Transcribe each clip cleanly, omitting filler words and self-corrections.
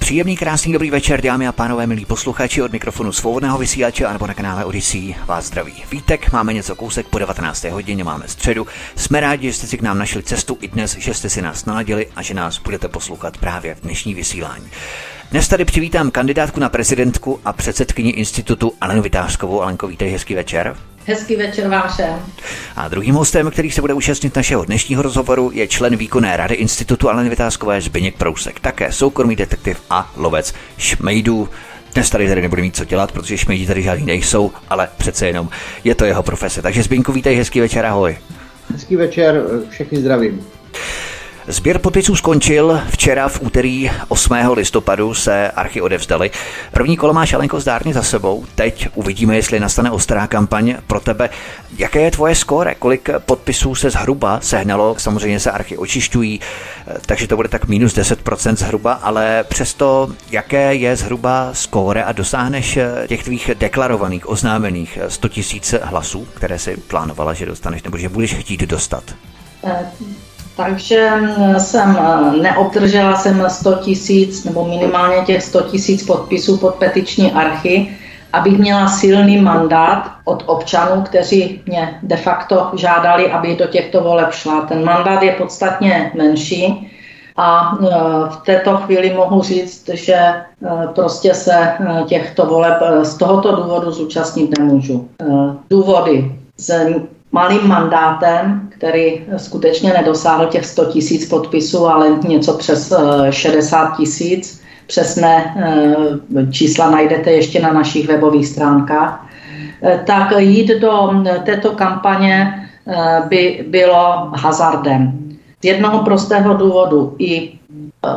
Příjemný, krásný, dobrý večer, dámy a pánové, milí posluchači, od mikrofonu Svobodného vysílače anebo na kanále Odyssey vás zdraví Vítek. Máme něco kousek po 19. hodině, máme středu. Jsme rádi, že jste si k nám našli cestu i dnes, že jste si nás naladili a že nás budete poslouchat právě v dnešní vysílání. Dnes tady přivítám kandidátku na prezidentku a předsedkyni institutu Alenu Vitáskovou. Alenko, vítej, hezký večer. Hezký večer vám všem. A druhým hostem, který se bude účastnit našeho dnešního rozhovoru, je člen výkonné rady institutu Aleny Vitáskové Zbyněk Prousek, také soukromý detektiv a lovec šmejdů. Dnes tady nebude mít co dělat, protože šmejdi tady žádný nejsou, ale přece jenom je to jeho profese. Takže Zbyňku, vítej, hezký večer, ahoj. Hezký večer, všechny zdravím. Sběr podpisů skončil včera v úterý 8. listopadu, se archy odevzdaly. První kolo máš, Alenko, zdárně za sebou. Teď uvidíme, jestli nastane ostrá kampaň pro tebe. Jaké je tvoje skóre? Kolik podpisů se zhruba sehnalo? Samozřejmě se archy očišťují, takže to bude tak minus 10% zhruba, ale přesto jaké je zhruba skóre a dosáhneš těch tvých deklarovaných, oznámených 100 000 hlasů, které si plánovala, že dostaneš nebo že budeš chtít dostat? Takže jsem neobdržela 100 000 nebo minimálně těch 100 000 podpisů pod petiční archy, abych měla silný mandát od občanů, kteří mě de facto žádali, abych do těchto voleb šla. Ten mandát je podstatně menší a v této chvíli mohu říct, že prostě se těchto voleb z tohoto důvodu zúčastnit nemůžu. Důvody z malým mandátem, který skutečně nedosáhl těch 100 000 podpisů, ale něco přes 60 000. Přesné čísla najdete ještě na našich webových stránkách. Tak jít do této kampaně by bylo hazardem. Z jednoho prostého důvodu i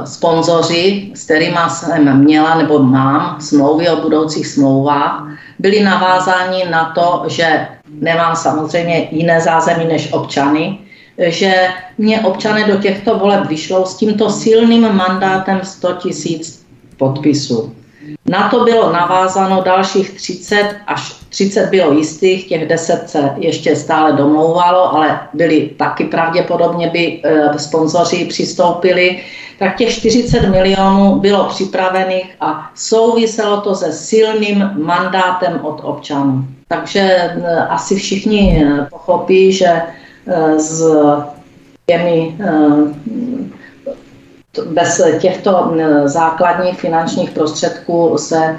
sponzoři, s kterými jsem měla nebo mám smlouvy o budoucích smlouvách, byli navázáni na to, že nemám samozřejmě jiné zázemí než občany, že mě občané do těchto voleb vyšlou s tímto silným mandátem 100 000 podpisů. Na to bylo navázáno dalších 30, až 30 bylo jistých, těch 10 se ještě stále domlouvalo, ale byli taky pravděpodobně by sponzoři přistoupili. Tak těch 40 milionů bylo připravených a souviselo to se silným mandátem od občanů. Takže asi všichni pochopí, že s těmi bez těchto základních finančních prostředků se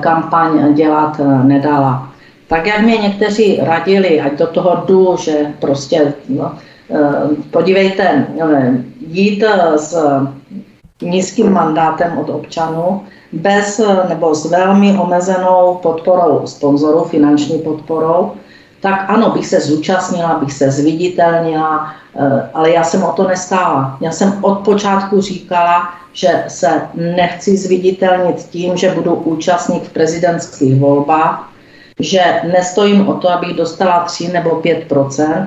kampaň dělat nedala. Tak jak mě někteří radili, ať do toho jdu, že prostě, no, podívejte, jít s nízkým mandátem od občanů bez nebo s velmi omezenou podporou sponzorů, finanční podporou, tak ano, bych se zúčastnila, bych se zviditelnila, ale já jsem o to nestála. Já jsem od počátku říkala, že se nechci zviditelnit tím, že budu účastník v prezidentských volbách, že nestojím o to, abych dostala 3 nebo 5%,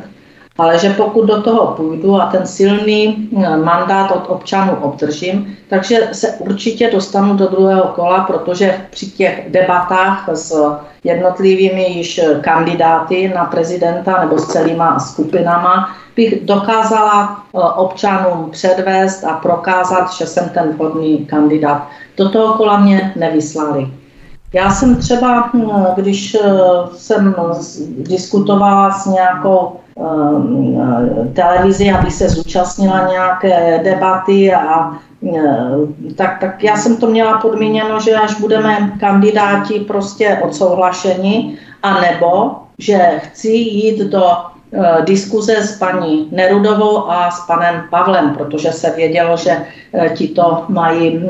ale že pokud do toho půjdu a ten silný mandát od občanů obdržím, takže se určitě dostanu do druhého kola, protože při těch debatách s jednotlivými již kandidáty na prezidenta nebo s celýma skupinama bych dokázala občanům předvést a prokázat, že jsem ten vhodný kandidát. Do toho kola mě nevyslali. Já jsem třeba, když jsem diskutovala s nějakou televizi, aby se zúčastnila nějaké debaty, a tak já jsem to měla podmíněno, že až budeme kandidáti prostě odsouhlašeni, anebo že chci jít do diskuze s paní Nerudovou a s panem Pavlem, protože se vědělo, že ti to mají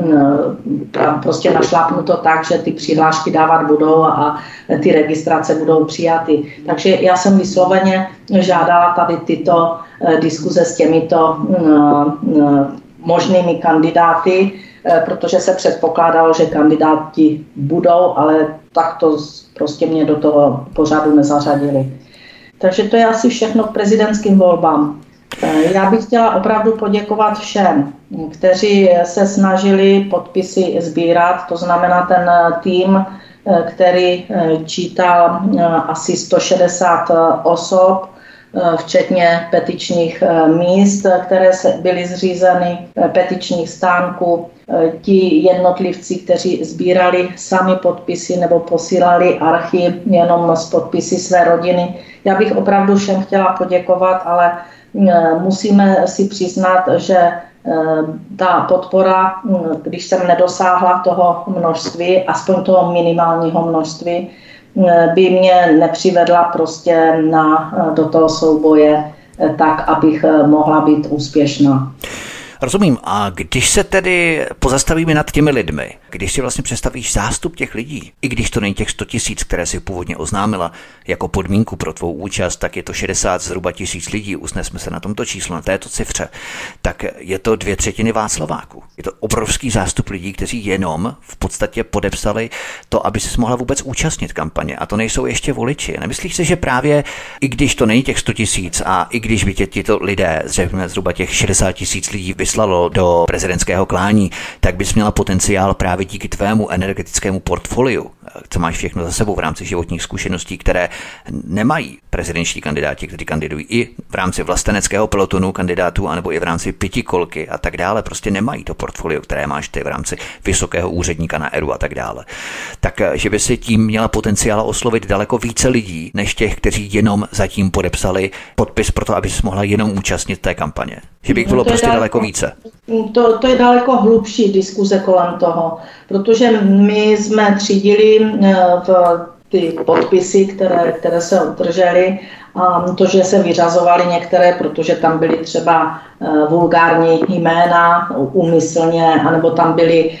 prostě našlápnuto tak, že ty přihlášky dávat budou a ty registrace budou přijaty. Takže já jsem vysloveně žádala tady tyto diskuze s těmito možnými kandidáty, protože se předpokládalo, že kandidáti budou, ale tak to prostě mě do toho pořadu nezařadili. Takže to je asi všechno k prezidentským volbám. Já bych chtěla opravdu poděkovat všem, kteří se snažili podpisy sbírat, to znamená ten tým, který čítal asi 160 osob, včetně petičních míst, které byly zřízeny, petičních stánků. Ti jednotlivci, kteří sbírali sami podpisy nebo posílali archy jenom z podpisy své rodiny. Já bych opravdu všem chtěla poděkovat, ale musíme si přiznat, že ta podpora, když jsem nedosáhla toho množství, aspoň toho minimálního množství, by mě nepřivedla prostě do toho souboje tak, abych mohla být úspěšná. Rozumím. A když se tedy pozastavíme nad těmi lidmi, když si vlastně představíš zástup těch lidí, i když to není těch 100 tisíc, které si původně oznámila jako podmínku pro tvou účast, tak je to 60 zhruba tisíc lidí, usnesme se na tomto číslu, na této cifře, tak je to 2/3 Václaváků. Je to obrovský zástup lidí, kteří jenom v podstatě podepsali to, aby se mohla vůbec účastnit kampaně. A to nejsou ještě voliči. Nemyslíš si, že právě i když to není těch 100 tisíc a i když by tito lidé, zhruba těch 60 tisíc lidí vyslalo do prezidentského klání, tak bys měla potenciál právě díky tvému energetickému portfoliu, co máš všechno za sebou v rámci životních zkušeností, které nemají prezidenční kandidáti, kteří kandidují i v rámci vlasteneckého pelotonu kandidátů, anebo i v rámci pětikolky a tak dále, prostě nemají to portfolio, které máš ty v rámci vysokého úředníka na ERÚ a tak dále. Tak, že by si tím měla potenciál oslovit daleko více lidí, než těch, kteří jenom zatím podepsali podpis pro to, aby se mohla jenom účastnit té kampaně. Že by jich bylo prostě daleko více. To je daleko hlubší diskuze kolem toho, protože my jsme třídili v ty podpisy, které se udržely, a to, že se vyřazovaly některé, protože tam byly třeba vulgární jména úmyslně, anebo tam byly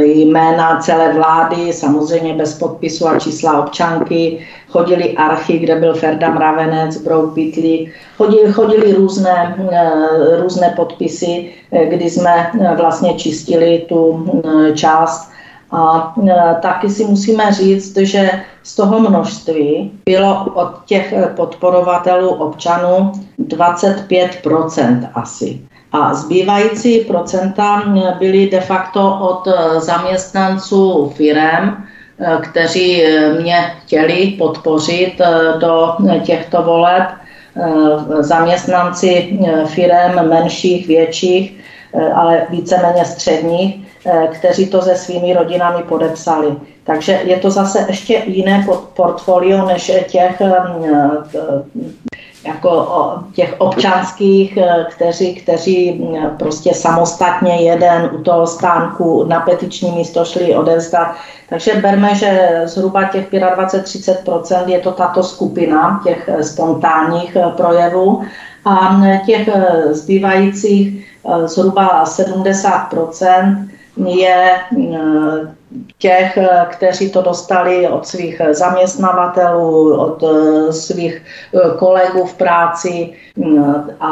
jména celé vlády, samozřejmě bez podpisu a čísla občanky. Chodili archy, kde byl Ferda Mravenec, Brouk Pytli, chodili různé podpisy, kdy jsme vlastně čistili tu část. A taky si musíme říct, že z toho množství bylo od těch podporovatelů občanů 25% asi. A zbývající procenta byly de facto od zaměstnanců firem, kteří mě chtěli podpořit do těchto voleb. Zaměstnanci firem menších, větších, ale víceméně středních, kteří to se svými rodinami podepsali. Takže je to zase ještě jiné portfolio než těch občanských, kteří prostě samostatně jeden u toho stánku na petiční místo šli odevzdat. Takže berme, že zhruba těch 25-30% je to tato skupina těch spontánních projevů a těch zbývajících zhruba 70% je těch, kteří to dostali od svých zaměstnavatelů, od svých kolegů v práci a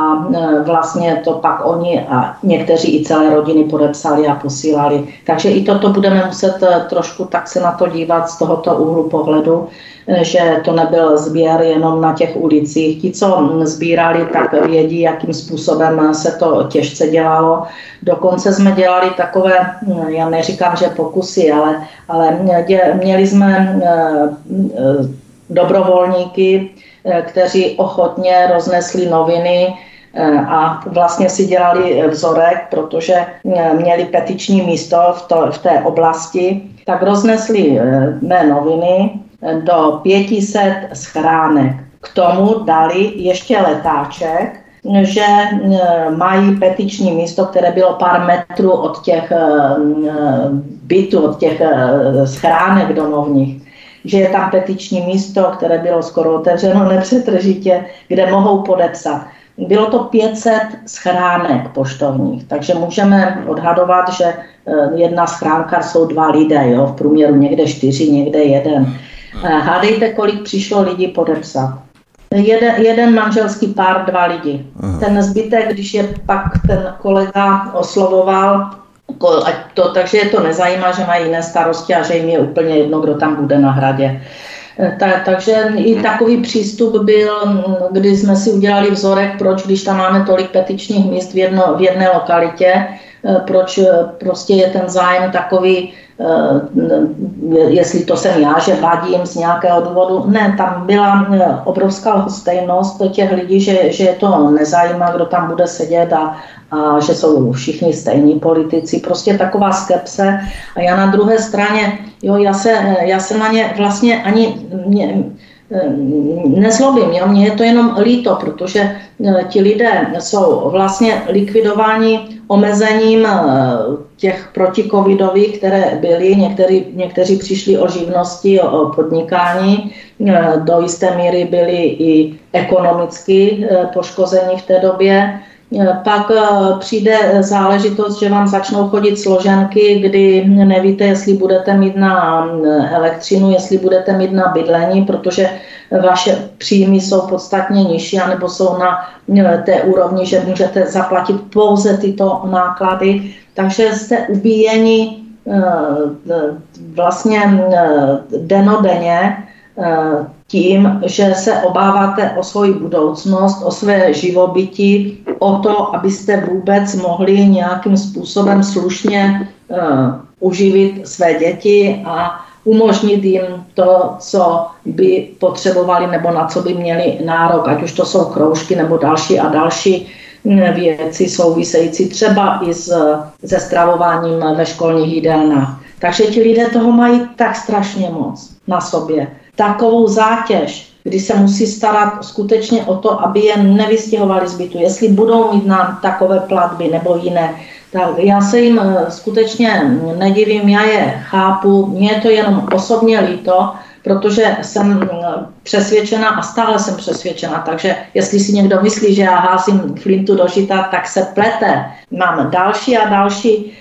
vlastně to pak oni a někteří i celé rodiny podepsali a posílali. Takže i toto budeme muset trošku tak se na to dívat z tohoto úhlu pohledu, že to nebyl sběr jenom na těch ulicích. Ti, co sbírali, tak vědí, jakým způsobem se to těžce dělalo. Dokonce jsme dělali takové, já neříkám, že pokusy, ale měli jsme dobrovolníky, kteří ochotně roznesli noviny a vlastně si dělali vzorek, protože měli petiční místo v té oblasti, tak roznesli mé noviny do 500 schránek. K tomu dali ještě letáček, že mají petiční místo, které bylo pár metrů od těch bytů, od těch schránek domovních. že je tam petiční místo, které bylo skoro otevřeno nepřetržitě, kde mohou podepsat. Bylo to 500 schránek poštovních, takže můžeme odhadovat, že jedna schránka jsou dva lidé, jo? V průměru někde 4, někde 1. Hádejte, kolik přišlo lidí podepsat. Jeden manželský pár, 2 lidi. Aha. Ten zbytek, když je pak ten kolega oslovoval, takže je to nezajímá, že mají jiné starosti a že jim je úplně jedno, kdo tam bude na hradě. Takže i takový přístup byl, kdy jsme si udělali vzorek, proč, když tam máme tolik petičních míst v jedné lokalitě, proč prostě je ten zájem takový, jestli to jsem já, že vadím z nějakého důvodu. Ne, tam byla obrovská lhostejnost těch lidí, že je to nezajímá, kdo tam bude sedět a že jsou všichni stejní politici. Prostě taková skepse. A já na druhé straně, jo, já se na ně vlastně ani... nezlobím, jo? Mně je to jenom líto, protože ti lidé jsou vlastně likvidováni omezením těch protikovidových, které byly, někteří přišli o živnosti, o podnikání, do jisté míry byli i ekonomicky poškozeni v té době. Pak přijde záležitost, že vám začnou chodit složenky, kdy nevíte, jestli budete mít na elektřinu, jestli budete mít na bydlení, protože vaše příjmy jsou podstatně nižší, anebo jsou na té úrovni, že můžete zaplatit pouze tyto náklady. Takže jste ubíjeni vlastně dennodenně tím, že se obáváte o svoji budoucnost, o své živobytí, o to, abyste vůbec mohli nějakým způsobem slušně uživit své děti a umožnit jim to, co by potřebovali nebo na co by měli nárok, ať už to jsou kroužky nebo další a další věci související třeba i se stravováním ve školních jídelnách. Takže ti lidé toho mají tak strašně moc na sobě. Takovou zátěž, kdy se musí starat skutečně o to, aby je nevystěhovali z bytu, jestli budou mít nám takové platby nebo jiné. Tak já se jim skutečně nedivím, já je chápu, mně je to jenom osobně líto, protože jsem přesvědčena a stále jsem přesvědčena, takže jestli si někdo myslí, že já házím flintu do žita, tak se plete. Mám další a další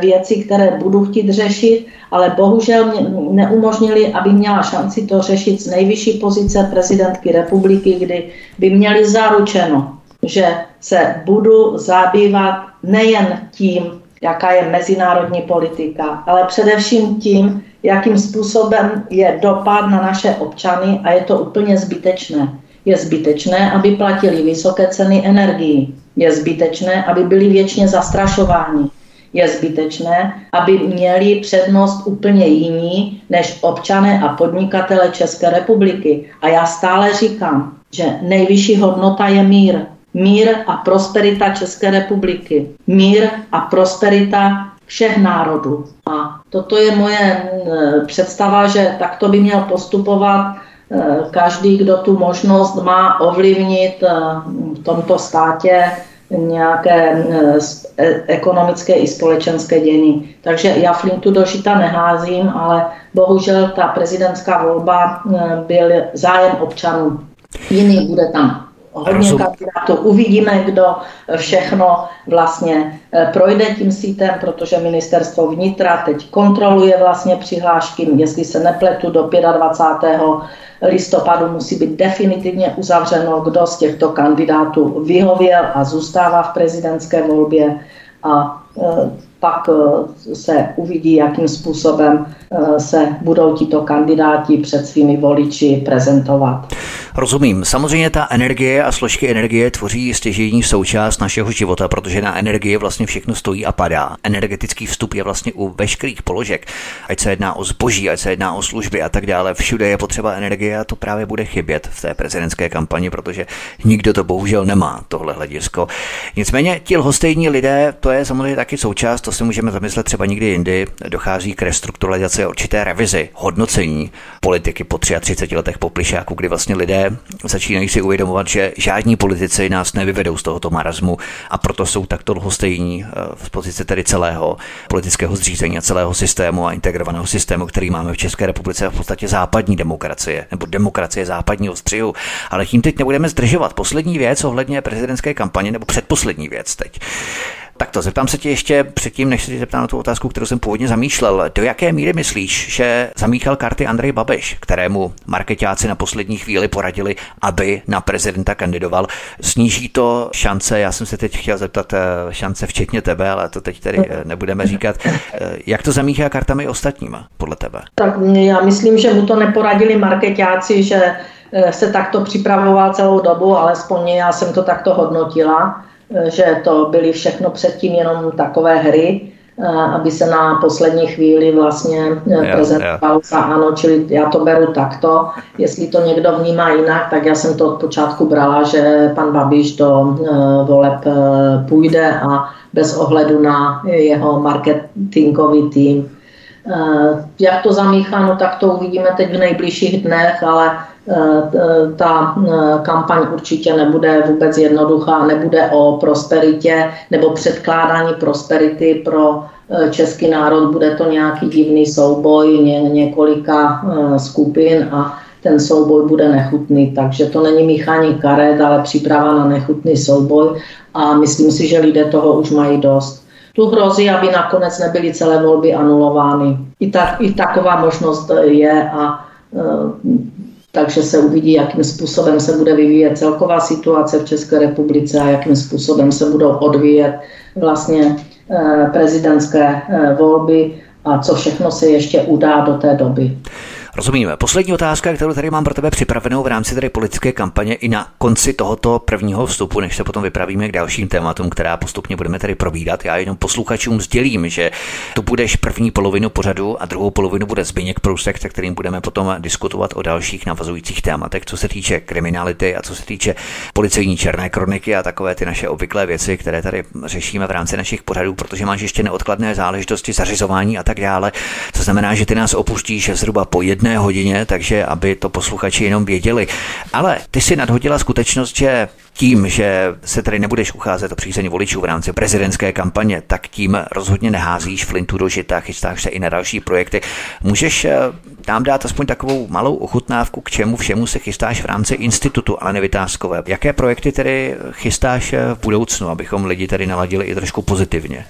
věci, které budu chtít řešit, ale bohužel mě neumožnili, aby měla šanci to řešit z nejvyšší pozice prezidentky republiky, kdy by měli zaručeno, že se budu zabývat nejen tím, jaká je mezinárodní politika, ale především tím, jakým způsobem je dopad na naše občany a je to úplně zbytečné. Je zbytečné, aby platili vysoké ceny energií. Je zbytečné, aby byli věčně zastrašováni. Je zbytečné, aby měli přednost úplně jiní než občané a podnikatele České republiky. A já stále říkám, že nejvyšší hodnota je mír. Mír a prosperita České republiky. Mír a prosperita všech národů. A toto je moje představa, že takto by měl postupovat každý, kdo tu možnost má ovlivnit v tomto státě nějaké ekonomické i společenské dění. Takže já flintu do žita neházím, ale bohužel ta prezidentská volba byl zájem občanů. Jiný bude tam. Hodně kandidátů. Uvidíme, kdo všechno vlastně projde tím sítem, protože ministerstvo vnitra teď kontroluje vlastně přihlášky. Jestli se nepletu, do 25. listopadu musí být definitivně uzavřeno, kdo z těchto kandidátů vyhověl a zůstává v prezidentské volbě. A pak se uvidí, jakým způsobem se budou tito kandidáti před svými voliči prezentovat. Rozumím. Samozřejmě ta energie a složky energie tvoří stěžejní součást našeho života, protože na energie vlastně všechno stojí a padá. Energetický vstup je vlastně u veškerých položek, ať se jedná o zboží, ať se jedná o služby a tak dále. Všude je potřeba energie a to právě bude chybět v té prezidentské kampani, protože nikdo to bohužel nemá, tohle hledisko. Nicméně ti lhostejní lidé, to je samozřejmě taky součást, to si můžeme zamyslet třeba někdy jindy, dochází k restrukturalizaci a určité revizi hodnocení politiky po 33 letech po Plyšáku, kdy vlastně lidé lidé začínají si uvědomovat, že žádní politici nás nevyvedou z tohoto marazmu a proto jsou takto lhostejní v pozici tedy celého politického zřízení a celého systému a integrovaného systému, který máme v České republice, v podstatě západní demokracie nebo demokracie západního střihu. Ale tím teď nebudeme zdržovat. Poslední věc ohledně prezidentské kampaně, nebo předposlední věc teď. Tak to, zeptám se tě ještě předtím, než se tě zeptám na tu otázku, kterou jsem původně zamýšlel. Do jaké míry myslíš, že zamíchal karty Andrej Babiš, kterému markeťáci na poslední chvíli poradili, aby na prezidenta kandidoval? Sníží to šance, já jsem se teď chtěl zeptat šance včetně tebe, ale to teď tedy nebudeme říkat. Jak to zamíchá kartami ostatníma, podle tebe? Tak já myslím, že mu to neporadili markeťáci, že se takto připravoval celou dobu, alespoň já jsem to takto hodnotila, že to byly všechno předtím jenom takové hry, aby se na poslední chvíli vlastně prezentoval za ANO, čili já to beru takto. Jestli to někdo vnímá jinak, tak já jsem to od počátku brala, že pan Babiš do voleb půjde a bez ohledu na jeho marketingový tým. Jak to zamíchá, no tak to uvidíme teď v nejbližších dnech, ale ta kampaň určitě nebude vůbec jednoduchá, nebude o prosperitě nebo předkládání prosperity pro český národ, bude to nějaký divný souboj několika skupin a ten souboj bude nechutný, takže to není míchání karet, ale příprava na nechutný souboj a myslím si, že lidé toho už mají dost. Tu hrozí, aby nakonec nebyly celé volby anulovány. I taková možnost je a takže se uvidí, jakým způsobem se bude vyvíjet celková situace v České republice a jakým způsobem se budou odvíjet vlastně prezidentské volby a co všechno se ještě udá do té doby. Rozumíme. Poslední otázka, kterou tady mám pro tebe připravenou v rámci tady politické kampaně i na konci tohoto prvního vstupu, než se potom vypravíme k dalším tématům, která postupně budeme tady probídat. Já jenom posluchačům sdělím, že tu budeš první polovinu pořadu a druhou polovinu bude Zbyněk Prousek, se kterým budeme potom diskutovat o dalších navazujících tématech, co se týče kriminality a co se týče policejní černé kroniky a takové ty naše obvyklé věci, které tady řešíme v rámci našich pořadů, protože máš ještě neodkladné záležitosti, zařizování a tak dále. To znamená, že ty nás opustíš zhruba po jedné hodině, takže aby to posluchači jenom věděli. Ale ty si nadhodila skutečnost, že tím, že se tady nebudeš ucházet o přízeň voličů v rámci prezidentské kampaně, tak tím rozhodně neházíš flintu do žita, chystáš se i na další projekty. Můžeš nám dát aspoň takovou malou ochutnávku, k čemu všemu se chystáš v rámci Institutu Aleny Vitáskové? Jaké projekty tedy chystáš v budoucnu, abychom lidi tady naladili i trošku pozitivně?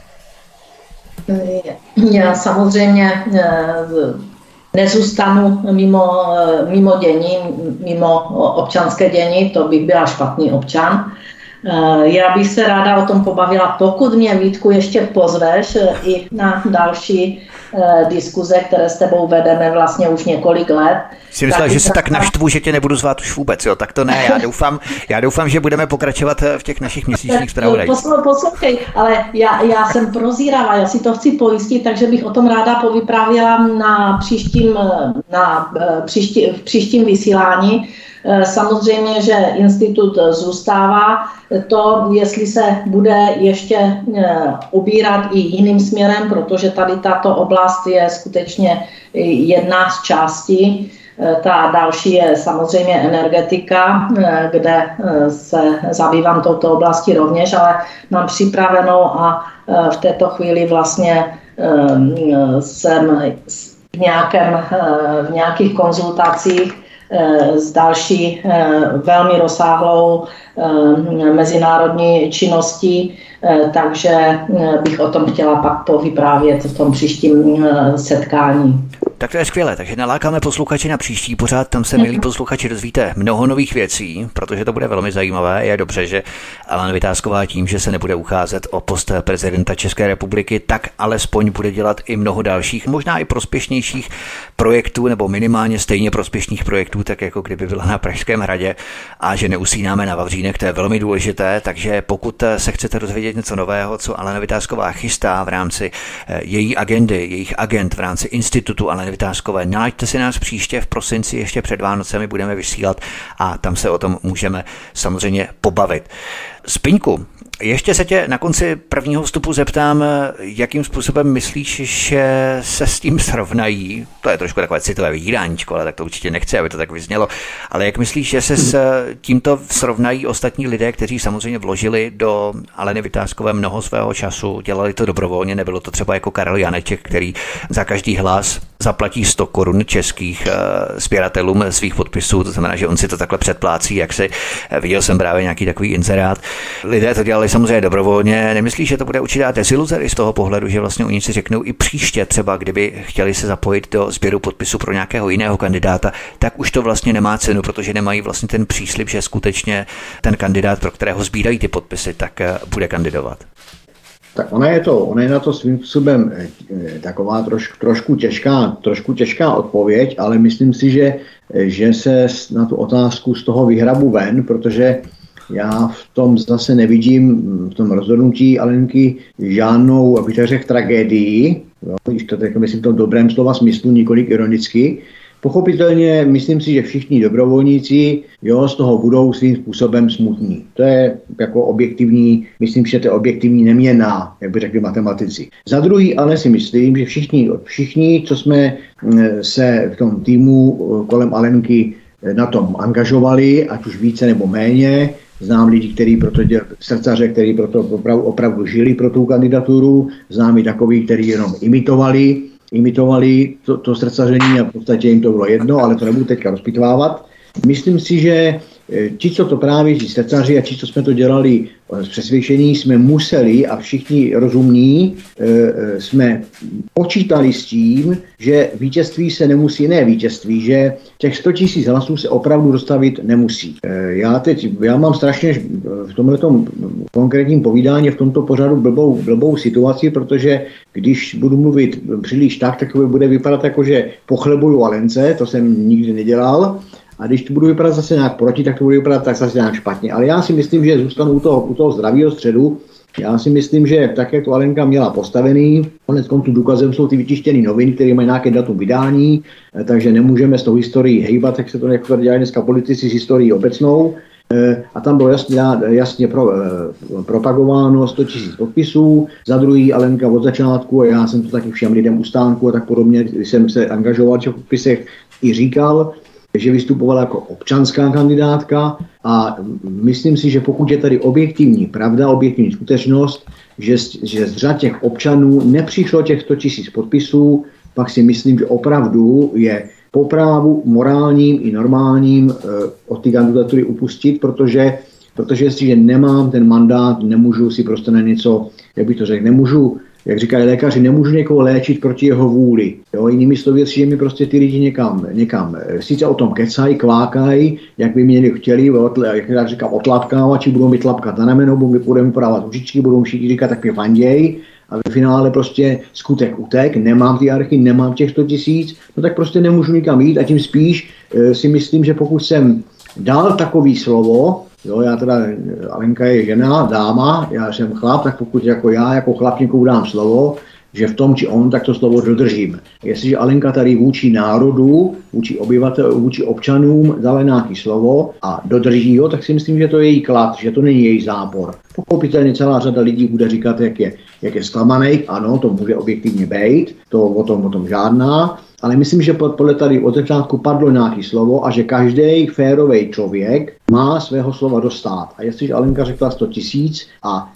Já samozřejmě nezůstanu mimo dění, mimo občanské dění, to bych byla špatný občan. Já bych se ráda o tom pobavila, pokud mě, Vítku, ještě pozveš i na další diskuze, které s tebou vedeme vlastně už několik let. Si myslela, že se tak naštvu, že tě nebudu zvát už vůbec, jo? Tak to ne, já doufám, že budeme pokračovat v těch našich měsíčních zpravodajích. Poslouchej, ale já jsem prozírala, já si to chci pojistit, takže bych o tom ráda povyprávěla v příštím vysílání. Samozřejmě, že institut zůstává, to, jestli se bude ještě ubírat i jiným směrem, protože tady tato oblast je skutečně jedna z částí. Ta další je samozřejmě energetika, kde se zabývám touto oblastí rovněž, ale mám připravenou a v této chvíli vlastně jsem v nějakých konzultacích s další velmi rozsáhlou mezinárodní činností, takže bych o tom chtěla pak povyprávět v tom příštím setkání. Tak to je skvělé, takže nalákáme posluchače na příští pořád, tam se, milí posluchači, dozvíte mnoho nových věcí, protože to bude velmi zajímavé. Je dobře, že Alena Vitásková tím, že se nebude ucházet o post prezidenta České republiky, tak alespoň bude dělat i mnoho dalších, možná i prospěšnějších projektů, nebo minimálně stejně prospěšných projektů, tak jako kdyby byla na Pražském hradě, a že neusínáme na vavřínech, to je velmi důležité, takže pokud se chcete dozvědět něco nového, co Alena Vitásková chystá v rámci její agendy, jejich agent v rámci institutu Aleny Vitáskové, nalaďte si nás příště v prosinci, ještě před Vánocemi budeme vysílat a tam se o tom můžeme samozřejmě pobavit. Zbyňku, ještě se tě na konci prvního vstupu zeptám, jakým způsobem myslíš, že se s tím srovnají, to je trošku takové citové vydíráníčko, ale tak to určitě nechci, aby to tak vyznělo, ale jak myslíš, že se s tímto srovnají ostatní lidé, kteří samozřejmě vložili do Aleny Vitáskové mnoho svého času, dělali to dobrovolně, nebylo to třeba jako Karel Janeček, který za každý hlas zaplatí 100 korun českých sběratelům svých podpisů, to znamená, že on si to takhle předplácí, jak si viděl jsem právě nějaký takový inzerát. Lidé to dělali samozřejmě dobrovolně. Nemyslíš, že to bude určitá deziluze z toho pohledu, že vlastně oni si řeknou i příště třeba, kdyby chtěli se zapojit do sběru podpisu pro nějakého jiného kandidáta, tak už to vlastně nemá cenu, protože nemají vlastně ten příslib, že skutečně ten kandidát, pro kterého sbírají ty podpisy, tak bude kandidovat. Tak ona je na to svým způsobem taková trošku těžká odpověď, ale myslím si, že se na tu otázku z toho vyhrabu ven, protože já v tom zase nevidím, v tom rozhodnutí Alenky, žádnou, abych tak řekl, tragédii, jo, když to tak myslím v tom dobrém slova smyslu, několik ironicky. Pochopitelně myslím si, že všichni dobrovolníci, jo, z toho budou svým způsobem smutní. To je jako objektivní, myslím, že to je objektivní neměnná, jak by řekli matematici. Za druhý ale si myslím, že všichni, co jsme se v tom týmu kolem Alenky na tom angažovali, ať už více nebo méně. Znám lidi, kteří proto srdcaře, kteří proto opravdu žili pro tu kandidaturu. Znám i takový, kteří jenom imitovali to srdcaření a v podstatě jim to bylo jedno, ale to nebudu teďka rozpitvávat. Myslím si, že ti, co to právě, ti srdcaři a ti, co jsme to dělali z přesvědčení, jsme museli a všichni rozumní jsme počítali s tím, že vítězství se nemusí, že těch 100 000 hlasů se opravdu dostavit nemusí. Já mám strašně v tomhletom konkrétním povídání, v tomto pořadu blbou situaci, protože když budu mluvit příliš tak bude vypadat jako, že pochlebuju Alence, to jsem nikdy nedělal. A když to budu vypadat zase nějak proti, tak to bude vypadat tak zase nějak špatně. Ale já si myslím, že zůstanu u toho zdravého středu. Já si myslím, že tak, jak to Alenka měla postavený, konec konců důkazem jsou ty vytištěné noviny, které mají nějaké datum vydání, takže nemůžeme s tou historií hejbat, tak se to jako dělají dneska politici s historií obecnou. A tam bylo jasně propagováno 100 000 podpisů. Za druhý Alenka od začátku, a já jsem to taky všem lidem u stánku a tak podobně, když jsem se angažoval v těch podpisech, i říkal, že vystupovala jako občanská kandidátka a myslím si, že pokud je tady objektivní pravda, objektivní skutečnost, že z řad těch občanů nepřišlo těch 100 000 podpisů, pak si myslím, že opravdu je po právu morálním i normálním od ty kandidatury upustit, protože jestliže nemám ten mandát, nemůžu si prostě na něco, jak bych to řekl, nemůžu, jak říkají lékaři, nemůžu někoho léčit proti jeho vůli. Jo, jinými slovy, že mi prostě ty lidi někam sice o tom kecají, kvákají, jak by mě chtěli, jak říkám, otlapkávači, budou mi tlapkat na rameno, budou mi podávat ručičky, budou mi všichni říkat, tak mě fanděj. A ve finále prostě skutek utek, nemám ty archy, nemám těch 100 000, no tak prostě nemůžu nikam jít a tím spíš si myslím, že pokud jsem dal takový slovo, jo, já teda, Alenka je žena, dáma, já jsem chlap, tak pokud jako já jako chlap někomu dám slovo, že v tom či on, tak to slovo dodržím. Jestliže Alenka tady vůči národu, vůči občanům dala nějaké slovo a dodrží ho, tak si myslím, že to je její klad, že to není její zápor. Pochopitelně celá řada lidí bude říkat, jak je zklamanej, ano, to může objektivně bejt, to o tom žádná, ale myslím, že podle tady od začátku padlo nějaké slovo a že každý férový člověk má svého slova dostat. A jestliže Alenka řekla 100 000 a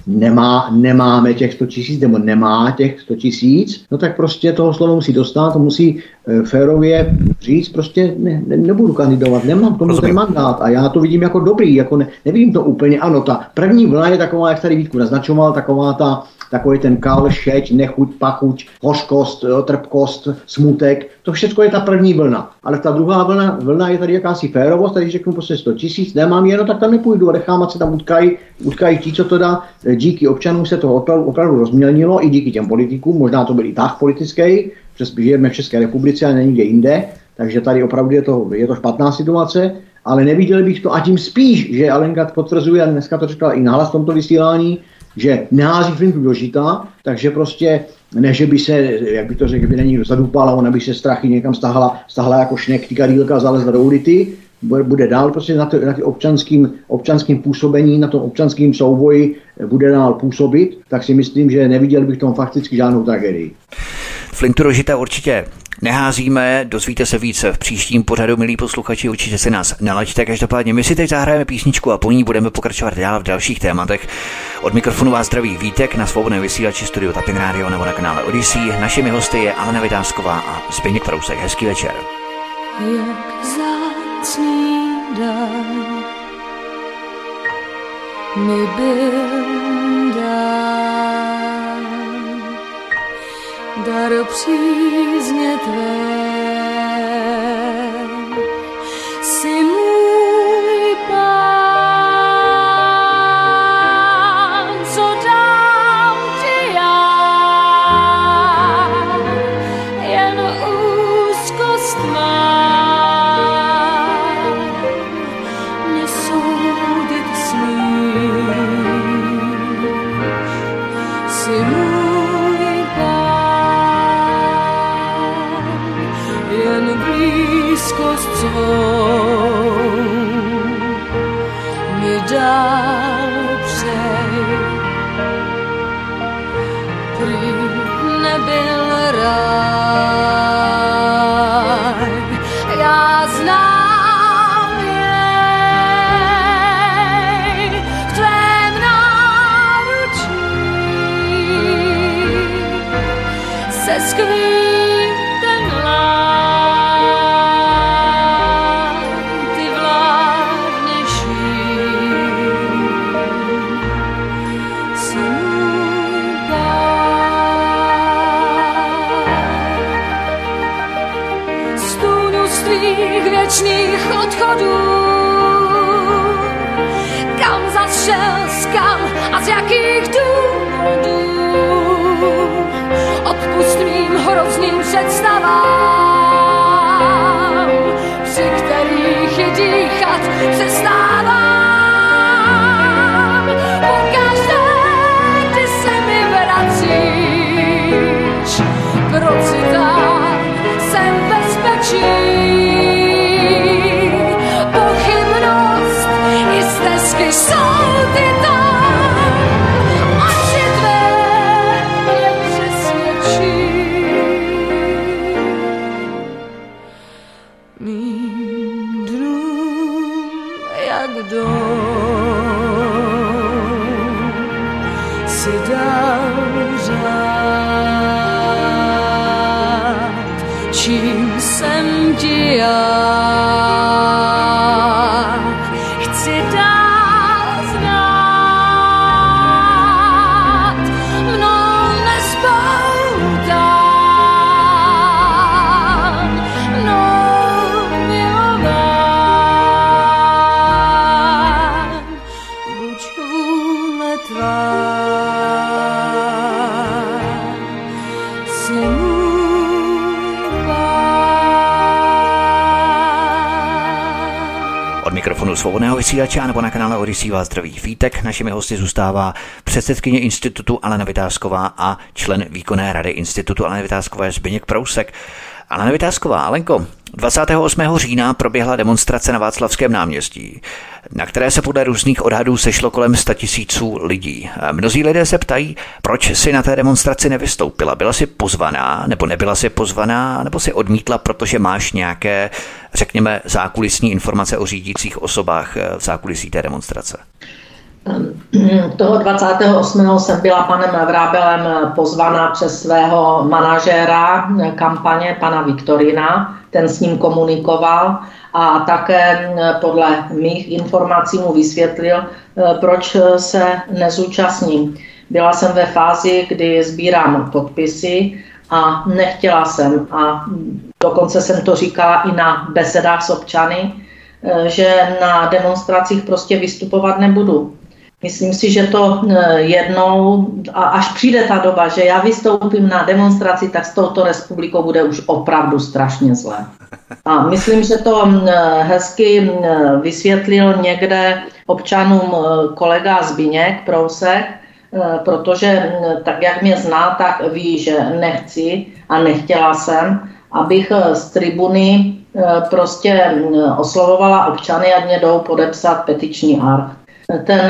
nemáme těch 100 000 nebo nemá těch 100 000, no tak prostě toho slova musí dostat, to musí férově říct, prostě nebudu kandidovat, nemám tomu ten mandát a já to vidím jako dobrý, jako nevím to úplně, ano, ta první vlna je taková, jak tady Vítku naznačoval, takový ten kal, šeť, nechuť, pachuť, hořkost, trpkost, smutek, to všechno je ta první vlna. Ale ta druhá vlna je tady jakási férovost, tady řeknu prostě 100 000, nemám jenom, tak tam nepůjdu a nechám, ať se tam utkají ti, co to dá. Díky občanům se to opravdu rozmělnilo, i díky těm politikům, možná to byl i tah politický, přestože žijeme v České republice a není kde jinde, takže tady opravdu je to špatná situace. Ale neviděl bych to a tím spíš, že Alenka potvrzuje, a dneska to říkala i nahlas v tomto vysílání, že nehází flintu do žita, takže prostě ne, že by se, jak by to řekl, by na ní zadupala, ona by se strachy někam stáhla jako šnek, týkadýlka, zalezla do ulity, bude dál prostě na tý občanským působení, na tom občanským souboji bude dál působit, tak si myslím, že neviděl bych tom fakticky žádnou tragédii. Flintu do žita určitě neházíme, dozvíte se více v příštím pořadu, milí posluchači, určitě si nás nalaďte. Každopádně my si teď zahrajeme písničku a po ní budeme pokračovat dál v dalších tématech. Od mikrofonu vás zdraví Vítek na Svobodném vysílači Studio Tapin Radio nebo na kanále Odyssey. Našimi hosty je Alena Vitásková a Zbyněk Prousek. Hezký večer. Jak zácný dan mi byl dán, dar přízně tvé, jsi můj pán, co dám ti já, jen úzkost má. Mi dal přej, prý nebyl ráj, já znám jej v tvém náručí, se skvítem láj. Věčných odchodů, kam zašel, s kam a z jakých důvodů, odpust mým hrozným představám, při kterých je dýchat přestávám. Pokaždé, kdy se mi vracíš, procitá jsem bezpečí. Svobodného vysílače nebo na kanále Odyssey vás zdraví Vítek. Našimi hosty zůstává předsedkyně Institutu Alena Vitásková a člen výkonné rady Institutu Aleny Vitáskové Zbyněk Prousek. Alena Vitásková, Alenko, 28. října proběhla demonstrace na Václavském náměstí, na které se podle různých odhadů sešlo kolem 100 000 lidí. Mnozí lidé se ptají, proč si na té demonstraci nevystoupila. Byla si pozvaná, nebo nebyla si pozvaná, nebo si odmítla, protože máš nějaké, řekněme, zákulisní informace o řídících osobách v zákulisí té demonstrace? Toho 28. jsem byla panem Vrábelem pozvaná přes svého manažéra kampaně, pana Viktorina, ten s ním komunikoval a také podle mých informací mu vysvětlil, proč se nezúčastním. Byla jsem ve fázi, kdy sbírám podpisy a nechtěla jsem, a dokonce jsem to říkala i na besedách s občany, že na demonstracích prostě vystupovat nebudu. Myslím si, že to jednou, a až přijde ta doba, že já vystoupím na demonstraci, tak s touto republikou bude už opravdu strašně zlé. A myslím, že to hezky vysvětlil někde občanům kolega Zbyněk Prousek, protože tak, jak mě zná, tak ví, že nechci a nechtěla jsem, abych z tribuny prostě oslovovala občany, ať mě jdou podepsat petiční arch. Ten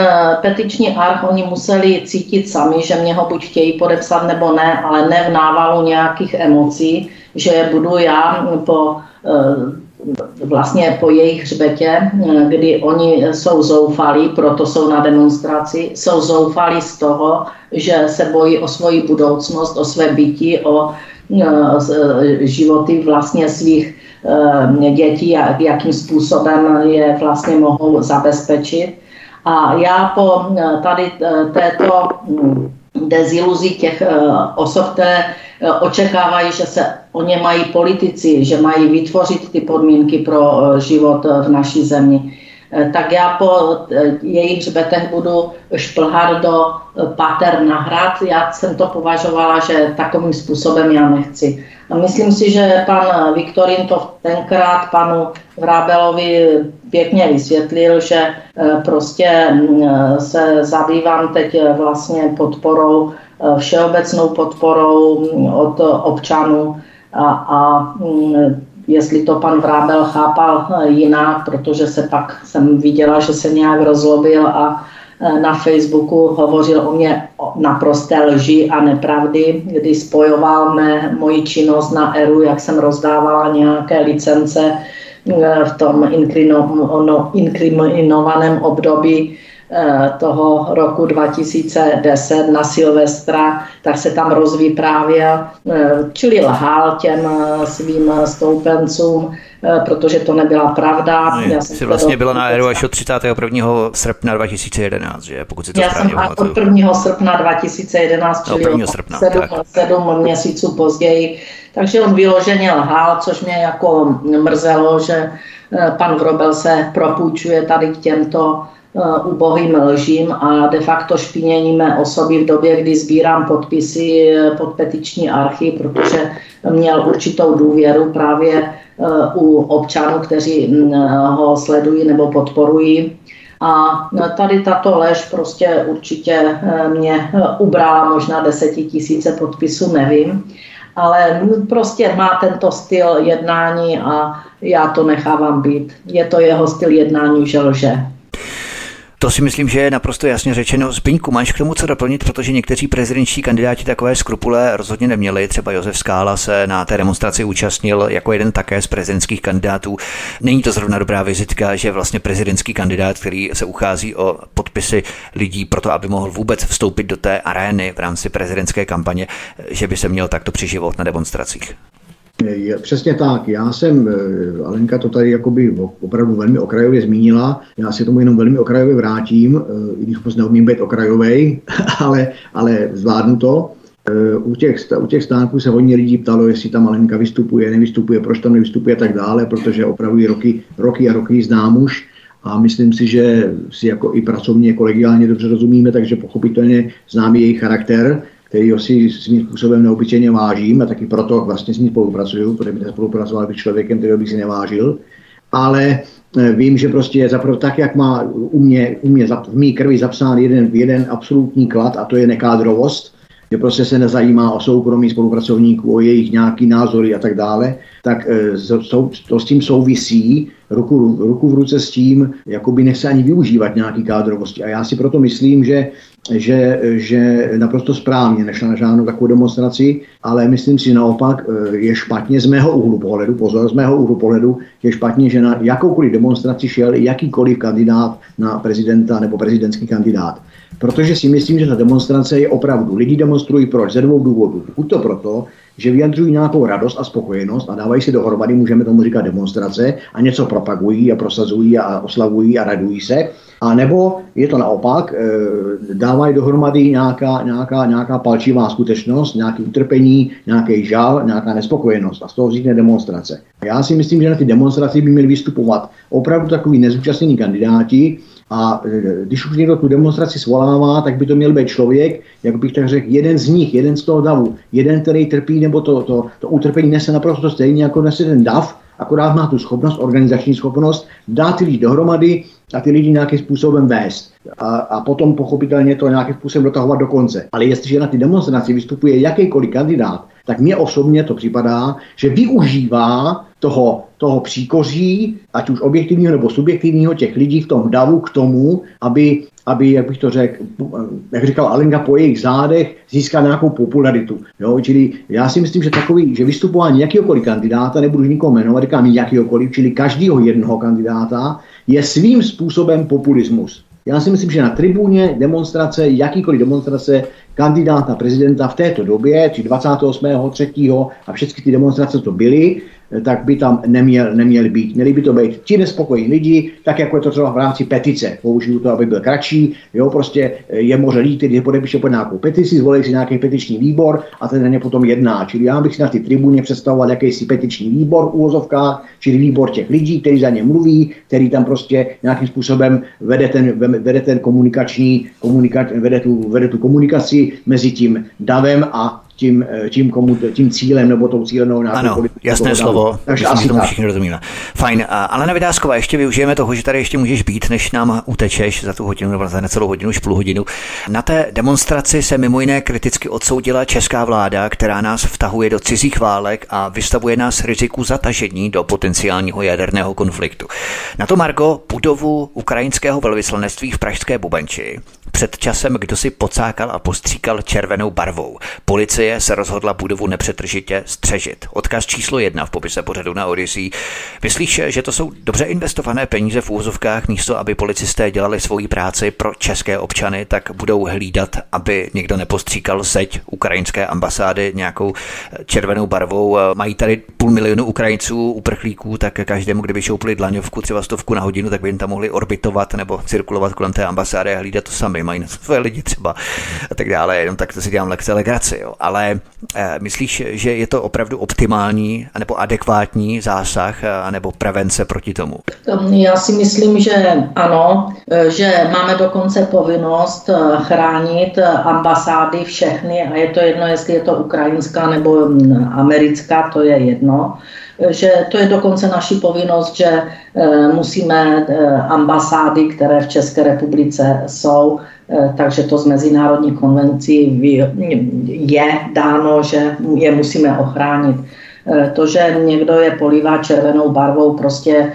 petiční arch oni museli cítit sami, že mě ho buď chtějí podepsat nebo ne, ale ne v návalu nějakých emocí, že budu já po jejich hřbetě, kdy oni jsou zoufalí, proto jsou na demonstraci, jsou zoufalí z toho, že se bojí o svoji budoucnost, o své bytí, o životy vlastně svých dětí a jakým způsobem je vlastně mohou zabezpečit. A já po tady této deziluzi těch osob, které očekávají, že se o ně mají politici, že mají vytvořit ty podmínky pro život v naší zemi, tak já po jejich hřbetech budu šplhat do pater na hrad. Já jsem to považovala, že takovým způsobem já nechci. A myslím si, že pan Viktorin to tenkrát panu Vrábelovi pěkně vysvětlil, že prostě se zabývám teď vlastně podporou, všeobecnou podporou od občanů a jestli to pan Vrábel chápal jinak, protože se pak jsem viděla, že se nějak rozlobil a na Facebooku hovořil o mě naprosté lži a nepravdy, kdy spojoval moji činnost na ERÚ, jak jsem rozdávala nějaké licence v tom inkriminovaném období toho roku 2010 na Silvestra, tak se tam rozvyprávěl, čili lhal těm svým stoupencům, protože to nebyla pravda. No, já jsem vlastně byla na ERÚ až od 31. srpna 2011, že? Pokud si to správně pamatuju. Já jsem od 1. srpna 2011, čili no, 7 měsíců později. Takže on vyloženě lhal, což mě jako mrzelo, že pan Vrobel se propůjčuje tady k těmto ubohým lžím a de facto špinění mé osoby v době, kdy sbírám podpisy pod petiční archy, protože měl určitou důvěru právě u občanů, kteří ho sledují nebo podporují. A tady tato lež prostě určitě mě ubrala možná 10 000 podpisů, nevím. Ale prostě má tento styl jednání a já to nechávám být. Je to jeho styl jednání, že lže. To si myslím, že je naprosto jasně řečeno. Zbyňku, máš k tomu co doplnit, protože někteří prezidentští kandidáti takové skrupule rozhodně neměli. Třeba Josef Skála se na té demonstraci účastnil jako jeden také z prezidentských kandidátů. Není to zrovna dobrá vizitka, že vlastně prezidentský kandidát, který se uchází o podpisy lidí proto, aby mohl vůbec vstoupit do té arény v rámci prezidentské kampaně, že by se měl takto přiživovat na demonstracích. Přesně tak. Já jsem, Alenka to tady jakoby opravdu velmi okrajově zmínila, já se tomu jenom velmi okrajově vrátím, i když moc neumím být okrajovej, ale zvládnu to. U těch stánků se hodně lidí ptalo, jestli tam Alenka vystupuje, nevystupuje, proč tam nevystupuje a tak dále, protože opravdu roky a roky znám už a myslím si, že si jako i pracovně, kolegiálně dobře rozumíme, takže pochopitelně známe její charakter, kterýho si svým způsobem neobyčejně vážím a taky proto vlastně s ním spolupracuju, protože by nespolupracoval bych člověkem, kterého bych si nevážil, ale vím, že prostě je tak, jak má v mý krvi zapsán jeden absolutní klad a to je nekádrovost, že prostě se nezajímá o soukromí spolupracovníků, o jejich nějaký názory a tak dále, tak to s tím souvisí ruku v ruce s tím, jakoby nechce ani využívat nějaký kádrovosti. A já si proto myslím, že naprosto správně nešla na žádnou takovou demonstraci, ale myslím si naopak, je špatně z mého úhlu pohledu, je špatně, že na jakoukoliv demonstraci šel jakýkoliv kandidát na prezidenta nebo prezidentský kandidát. Protože si myslím, že ta demonstrace je opravdu. Lidi demonstrují proč? Ze dvou důvodů. Buď to proto, že vyjadřují nějakou radost a spokojenost a dávají si dohromady, můžeme tomu říkat demonstrace, a něco propagují a prosazují a oslavují a radují se. A nebo je to naopak, dávají dohromady nějaká palčivá skutečnost, nějaké utrpení, nějaký žal, nějaká nespokojenost a z toho vznikne demonstrace. A já si myslím, že na ty demonstraci by měli vystupovat opravdu takový nezúčastnění kandidáti a když už někdo tu demonstraci svolává, tak by to měl být člověk, jak bych tak řekl, jeden z nich, jeden z toho davu, jeden, který trpí nebo to utrpení nese naprosto stejně jako nese ten dav, akorát má tu schopnost, organizační schopnost, dát ty lidi dohromady a ty lidi nějakým způsobem vést. A potom pochopitelně to nějakým způsobem dotahovat do konce. Ale jestliže na ty demonstraci vystupuje jakýkoliv kandidát, tak mně osobně to připadá, že využívá toho příkoří, ať už objektivního nebo subjektivního, těch lidí v tom davu k tomu, aby jak bych to řekl, jak říkala Alenka, po jejich zádech získá nějakou popularitu. Jo? Čili já si myslím, že vystupování jakýhokoliv kandidáta, nebudu nikoho jmenovat, říkám jakýhokoliv, čili každého jednoho kandidáta, je svým způsobem populismus. Já si myslím, že na tribuně demonstrace, jakýkoliv demonstrace kandidáta prezidenta v této době, či 28. 3. a všechny ty demonstrace to byly, tak by tam neměl být. Měli by to být ti nespokojení lidi, tak jako je to třeba v rámci petice. Použiju to, aby byl kratší. Jo, prostě je moře lidí, kteří podepíše pod nějakou petici, zvolí si nějaký petiční výbor a ten je potom jedná. Čili já bych si na ty tribuně představoval jakýsi petiční výbor v uvozovkách, čili výbor těch lidí, kteří za ně mluví, který tam prostě nějakým způsobem vede tu komunikaci mezi tím davem a tím cílem nebo tou cílenou národní politikou. Ano, jasné slovo, myslím, že tomu všichni rozumíme. Fajn, Alena Vitásková, ještě využijeme toho, že tady ještě můžeš být, než nám utečeš za tu hodinu nebo za necelou hodinu, už půl hodinu. Na té demonstraci se mimo jiné kriticky odsoudila česká vláda, která nás vtahuje do cizích válek a vystavuje nás riziku zatažení do potenciálního jaderného konfliktu. Na to margo budovu ukrajinského velvyslanectví v pražské Bubenči před časem kdosi pocákal a postříkal červenou barvou. Policie se rozhodla budovu nepřetržitě střežit. Odkaz číslo 1 v popise pořadu na Odyssey. Myslíš, že to jsou dobře investované peníze v úvozovkách, místo aby policisté dělali svoji práci pro české občany, tak budou hlídat, aby někdo nepostříkal zeď ukrajinské ambasády nějakou červenou barvou. Mají tady 500 000 Ukrajinců, uprchlíků, tak každému, kdyby šoupli dlaňovku, třeba 100 na hodinu, tak by jim tam mohli orbitovat nebo cirkulovat kolem té ambasády a hlídat to sami. Mají na své lidi třeba a tak dále, jenom tak to si dělám legraci, jo. Ale myslíš, že je to opravdu optimální anebo adekvátní zásah anebo prevence proti tomu? Já si myslím, že ano, že máme dokonce povinnost chránit ambasády všechny a je to jedno, jestli je to ukrajinská nebo americká, to je jedno. Že to je dokonce naši povinnost, že musíme ambasády, které v České republice jsou, takže to z mezinárodních konvencí je dáno, že je musíme ochránit. To, že někdo je polívá červenou barvou, prostě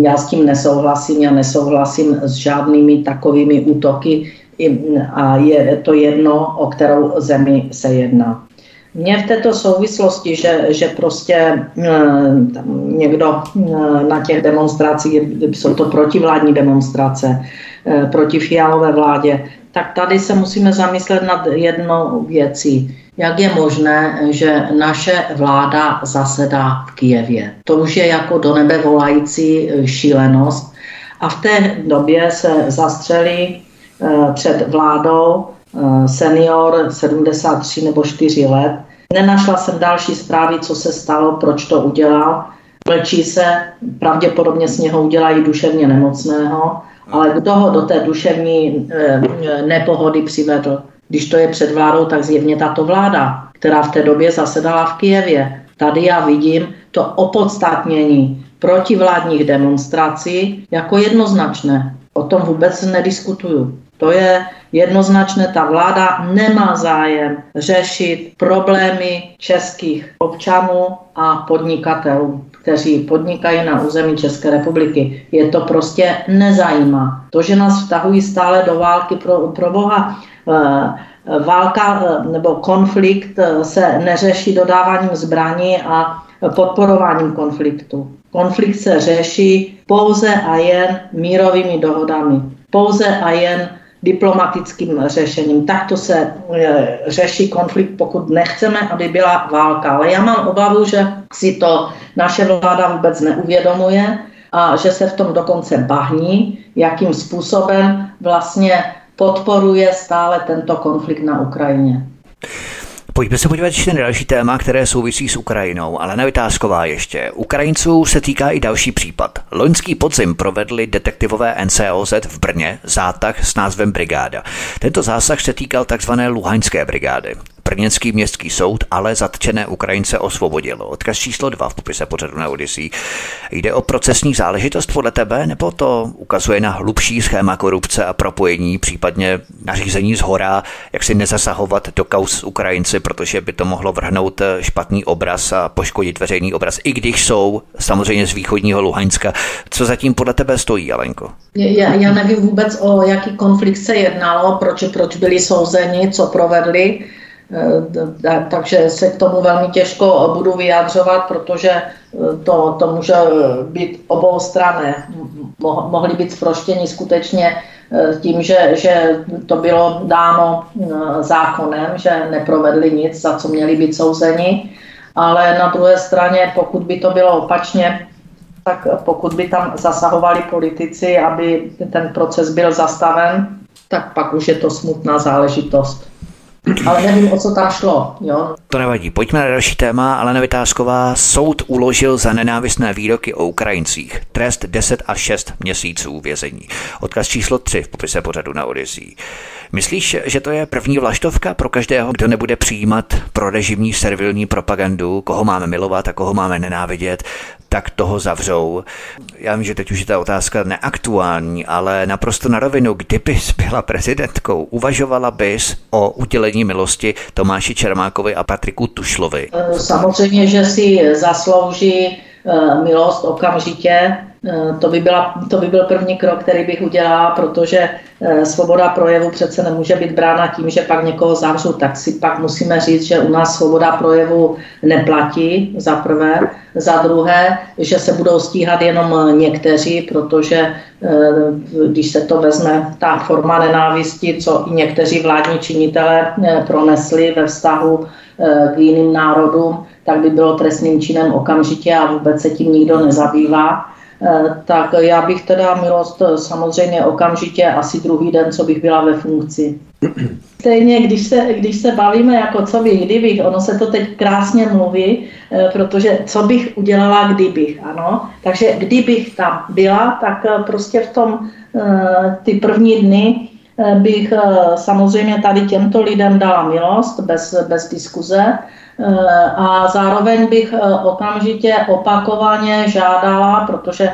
já s tím nesouhlasím, já nesouhlasím s žádnými takovými útoky a je to jedno, o kterou zemi se jedná. Mně v této souvislosti, že prostě někdo na těch demonstracích, jsou to protivládní demonstrace, proti Fialové vládě, tak tady se musíme zamyslet nad jednou věcí. Jak je možné, že naše vláda zasedá v Kyjevě? To už je jako do nebe volající šílenost. A v té době se zastřelí před vládou senior 73 nebo 4 let. Nenašla jsem další zprávy, co se stalo, proč to udělal. Mlčí se, pravděpodobně z něho udělají duševně nemocného, ale kdo ho do té duševní nepohody přivedl? Když to je před vládou, tak zjevně tato vláda, která v té době zasedala v Kyjevě. Tady já vidím to opodstatnění protivládních demonstrací jako jednoznačné. O tom vůbec nediskutuju. To je jednoznačné, ta vláda nemá zájem řešit problémy českých občanů a podnikatelů, kteří podnikají na území České republiky. Je to prostě nezajímá. To, že nás vtahují stále do války, pro boha, válka nebo konflikt se neřeší dodáváním zbraní a podporováním konfliktu. Konflikt se řeší pouze a jen mírovými dohodami, pouze a jen diplomatickým řešením. Takto se řeší konflikt, pokud nechceme, aby byla válka. Ale já mám obavu, že si to naše vláda vůbec neuvědomuje a že se v tom dokonce bahní, jakým způsobem vlastně podporuje stále tento konflikt na Ukrajině. Pojďme se podívat ještě na další téma, které souvisí s Ukrajinou. Alena Vitásková ještě. Ukrajinců se týká i další případ. Loňský podzim provedli detektivové NCOZ v Brně zátah s názvem Brigáda. Tento zásah se týkal tzv. Luhanské brigády. Brněnský městský soud ale zatčené Ukrajince osvobodil. Odkaz číslo 2 v popise pořadu na Odyssey. Jde o procesní záležitost podle tebe, nebo to ukazuje na hlubší schéma korupce a propojení, případně nařízení zhora, jak si nezasahovat do kauz Ukrajinci, protože by to mohlo vrhnout špatný obraz a poškodit veřejný obraz, i když jsou samozřejmě z východního Luhanska. Co zatím podle tebe stojí, Alenko? Já nevím vůbec, o jaký konflikt se jednalo, proč byli souzeni, co provedli, takže se k tomu velmi těžko budu vyjadřovat, protože to může být oboustranné. Mohli být zproštěni skutečně tím, že to bylo dáno zákonem, že neprovedli nic, za co měli být souzeni, ale na druhé straně, pokud by to bylo opačně, tak pokud by tam zasahovali politici, aby ten proces byl zastaven, tak pak už je to smutná záležitost. Ale nevím, o co tam šlo. Jo? To nevadí. Pojďme na další téma. Alena Vitásková, soud uložil za nenávistné výroky o Ukrajincích trest 10 až 6 měsíců vězení. Odkaz číslo 3 v popise pořadu na Odyssey. Myslíš, že to je první vlaštovka pro každého, kdo nebude přijímat prorežimní servilní propagandu, koho máme milovat a koho máme nenávidět, tak toho zavřou? Já vím, že teď už je ta otázka neaktuální, ale naprosto na rovinu, kdybys byla prezidentkou, uvažovala bys o udělení milosti Tomáši Čermákovi a Patriku Tušlovi? Samozřejmě, že si zaslouží milost okamžitě. To by byl první krok, který bych udělala, protože svoboda projevu přece nemůže být brána tím, že pak někoho zavřu, tak si pak musíme říct, že u nás svoboda projevu neplatí, za prvé. Za druhé, že se budou stíhat jenom někteří, protože když se to vezme, ta forma nenávisti, co i někteří vládní činitelé pronesli ve vztahu k jiným národům, tak by bylo trestným činem okamžitě a vůbec se tím nikdo nezabývá. Tak já bych teda milost samozřejmě okamžitě, asi druhý den, co bych byla ve funkci. Stejně, když se bavíme, jako co bych, kdybych, ono se to teď krásně mluví, protože co bych udělala, kdybych, ano. Takže kdybych tam byla, tak prostě v tom ty první dny bych samozřejmě tady těmto lidem dala milost, bez diskuze, a zároveň bych okamžitě opakovaně žádala, protože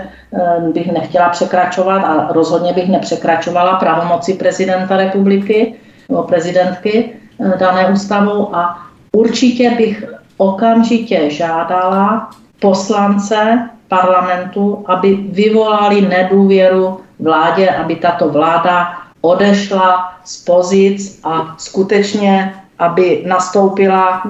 bych nechtěla překračovat a rozhodně bych nepřekračovala pravomoci prezidenta republiky nebo prezidentky dané ústavou, a určitě bych okamžitě žádala poslance parlamentu, aby vyvolali nedůvěru vládě, aby tato vláda odešla z pozic a skutečně aby nastoupila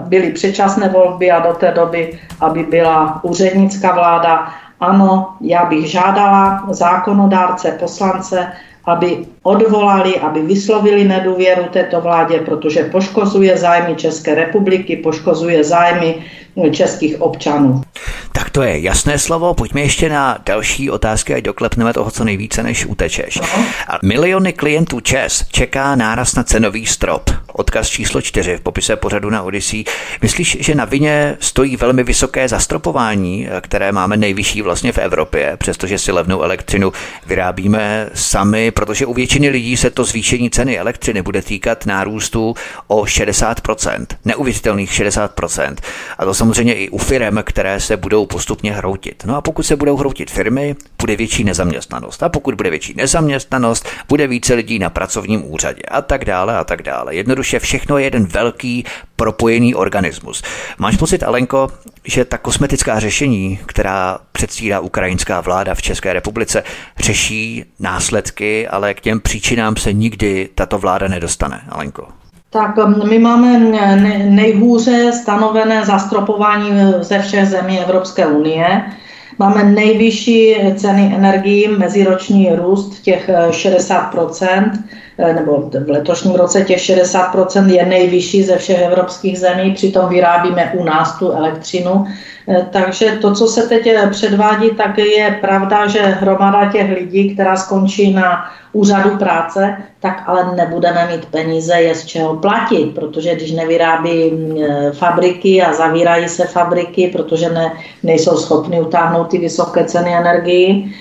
byly předčasné volby a do té doby, aby byla úřednická vláda. Ano, já bych žádala zákonodárce, poslance, aby odvolali, aby vyslovili nedůvěru této vládě, protože poškozuje zájmy České republiky, poškozuje zájmy českých občanů. Tak to je jasné slovo, pojďme ještě na další otázky, ať doklepneme toho, co nejvíce, než utečeš. A miliony klientů ČEZ čeká náraz na cenový strop. Odkaz číslo 4 v popise pořadu na Odyssey. Myslíš, že na vině stojí velmi vysoké zastropování, které máme nejvyšší vlastně v Evropě, přestože si levnou elektřinu vyrábíme sami, protože u většiny lidí se to zvýšení ceny elektřiny bude týkat nárůstu o 60%, neuvěřitelných 60%. A to samozřejmě i u firem, které se budou postupně hroutit. No a pokud se budou hroutit firmy, bude větší nezaměstnanost. A pokud bude větší nezaměstnanost, bude více lidí na pracovním úřadě a tak dále a tak dále. Jednoduše všechno je jeden velký propojený organismus. Máš pocit, Alenko, že ta kosmetická řešení, která předstírá ukrajinská vláda v České republice, řeší následky, ale k těm příčinám se nikdy tato vláda nedostane, Alenko? Tak my máme nejhůře stanovené zastropování ze všech zemí Evropské unie. Máme nejvyšší ceny energií, meziroční růst těch 60%, nebo v letošním roce těch 60% je nejvyšší ze všech evropských zemí, přitom vyrábíme u nás tu elektřinu. Takže to, co se teď předvádí, tak je pravda, že hromada těch lidí, která skončí na úřadu práce, tak ale nebudeme mít peníze, je z čeho platit, protože když nevyrábí fabriky a zavírají se fabriky, protože nejsou schopni utáhnout ty vysoké ceny energií,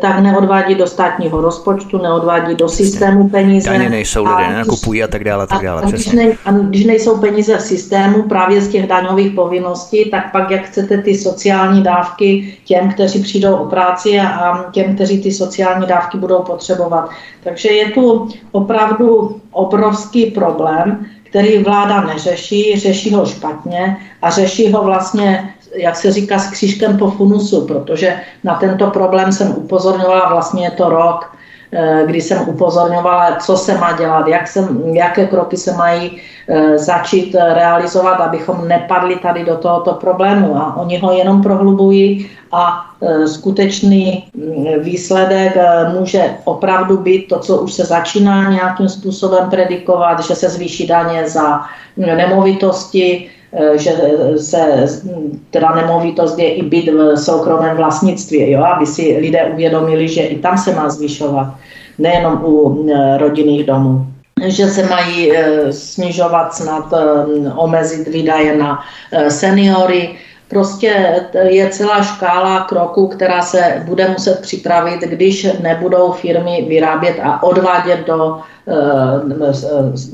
tak neodvádí do státního rozpočtu, neodvádí do systému peníze, peníze. Daně nejsou, lidé nenakupují a tak dále. A když nejsou peníze v systému právě z těch daňových povinností, tak pak jak chcete ty sociální dávky těm, kteří přijdou o práci a těm, kteří ty sociální dávky budou potřebovat. Takže je tu opravdu obrovský problém, který vláda neřeší, řeší ho špatně a řeší ho vlastně, jak se říká, s křížkem po funusu, protože na tento problém jsem upozorňovala, vlastně je to rok, kdy jsem upozorňovala, co se má dělat, jaké kroky se mají začít realizovat, abychom nepadli tady do tohoto problému. A oni ho jenom prohlubují a skutečný výsledek může opravdu být to, co už se začíná nějakým způsobem predikovat, že se zvýší daně za nemovitosti, že se teda nemovitost je i byt v soukromém vlastnictví, jo? Aby si lidé uvědomili, že i tam se má zvyšovat, nejenom u rodinných domů. Že se mají snižovat, snad omezit výdaje na seniory. Prostě je celá škála kroků, která se bude muset připravit, když nebudou firmy vyrábět a odvádět do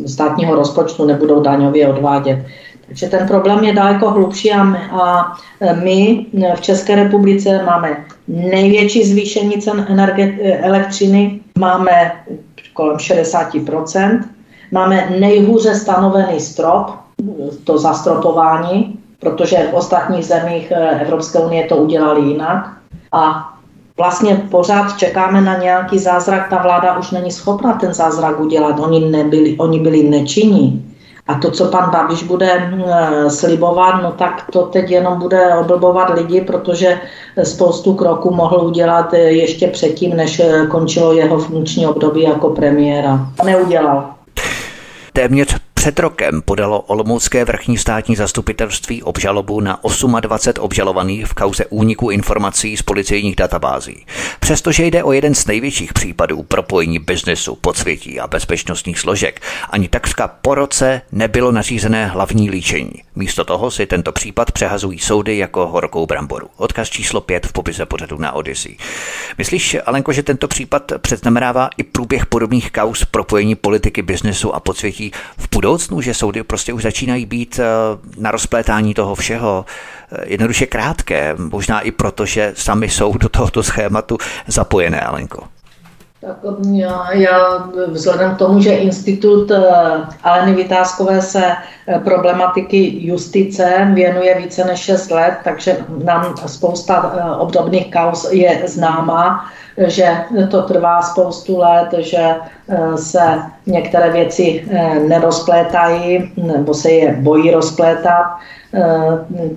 státního rozpočtu, nebudou daňově odvádět. Takže ten problém je daleko hlubší a my v České republice máme největší zvýšení cen elektřiny, máme kolem 60%, máme nejhůře stanovený strop, to zastropování, protože v ostatních zemích Evropské unie to udělali jinak a vlastně pořád čekáme na nějaký zázrak, ta vláda už není schopna ten zázrak udělat, oni byli nečinní. A to, co pan Babiš bude slibovat, no tak to teď jenom bude oblbovat lidi, protože spoustu kroků mohl udělat ještě předtím, než končilo jeho funkční období jako premiéra. Neudělal. Téměř před rokem podalo olomoucké vrchní státní zastupitelství obžalobu na 28 obžalovaných v kauze úniku informací z policejních databází. Přestože jde o jeden z největších případů propojení biznesu, podsvětí a bezpečnostních složek, ani takřka po roce nebylo nařízené hlavní líčení. Místo toho si tento případ přehazují soudy jako horkou bramboru. Odkaz číslo 5 v popise pořadu na Odyssey. Myslíš, Alenko, že tento případ předznamenává i průběh podobných kauz propojení politiky, biznesu a podsvětí v budoucnu, že soudy prostě už začínají být na rozplétání toho všeho jednoduše krátké, možná i proto, že sami jsou do tohoto schématu zapojené, Alenko? Tak já vzhledem k tomu, že Institut Aleny Vitáskové se problematiky justice věnuje více než 6 let, takže nám spousta obdobných kauz je známá, že to trvá spoustu let, že se některé věci nerozplétají nebo se je bojí rozplétat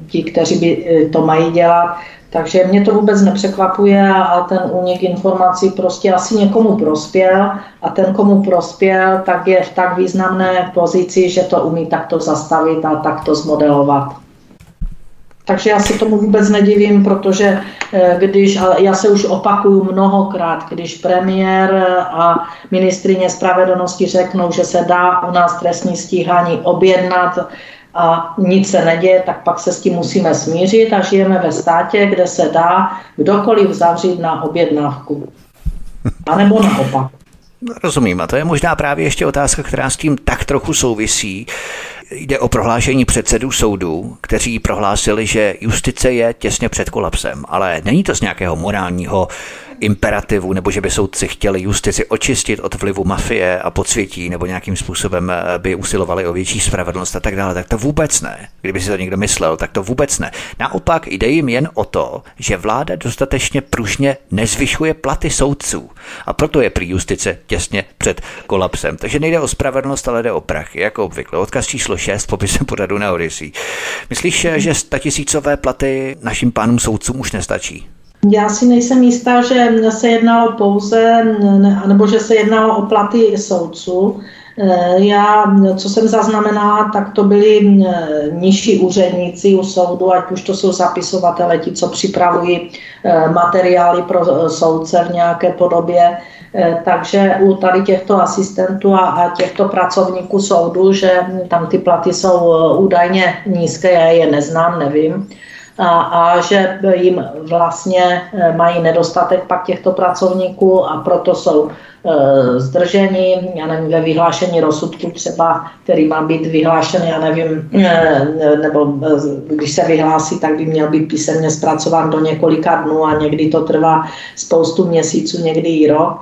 ti, kteří by to mají dělat. Takže mě to vůbec nepřekvapuje a ten únik informací prostě asi někomu prospěl a ten, komu prospěl, tak je v tak významné pozici, že to umí takto zastavit a takto zmodelovat. Takže já se tomu vůbec nedivím, protože já se už opakuju mnohokrát, když premiér a ministryně spravedlnosti řeknou, že se dá u nás trestní stíhání objednat a nic se neděje, tak pak se s tím musíme smířit a žijeme ve státě, kde se dá kdokoliv zavřít na objednávku. A nebo naopak. Rozumím, a to je možná právě ještě otázka, která s tím tak trochu souvisí. Jde o prohlášení předsedů soudů, kteří prohlásili, že justice je těsně před kolapsem, ale není to z nějakého morálního imperativu, nebo že by soudci chtěli justici očistit od vlivu mafie a podsvětí, nebo nějakým způsobem by usilovali o větší spravedlnost a tak dále, tak to vůbec ne. Kdyby si to někdo myslel, tak to vůbec ne. Naopak jde jim jen o to, že vláda dostatečně pružně nezvyšuje platy soudců a proto je prý justice těsně před kolapsem. Takže nejde o spravedlnost, ale jde o prachy, jako obvykle. Odkaz číslo 6 v popise pořadu na Odyssey. Myslíš, že statisícové platy našim pánům soudcům už nestačí? Já si nejsem jistá, že se jednalo pouze, nebo že se jednalo o platy soudců. Co jsem zaznamenala, tak to byli nižší úředníci u soudu, ať už to jsou zapisovatele, ti, co připravují materiály pro soudce v nějaké podobě. Takže u tady těchto asistentů a těchto pracovníků soudu, že tam ty platy jsou údajně nízké, já je neznám, nevím. a že jim vlastně mají nedostatek pak těchto pracovníků a proto jsou zdrženi, já nevím, ve vyhlášení rozsudku třeba, který má být vyhlášen, já nevím, nebo když se vyhlásí, tak by měl být písemně zpracován do několika dnů a někdy to trvá spoustu měsíců, někdy i rok,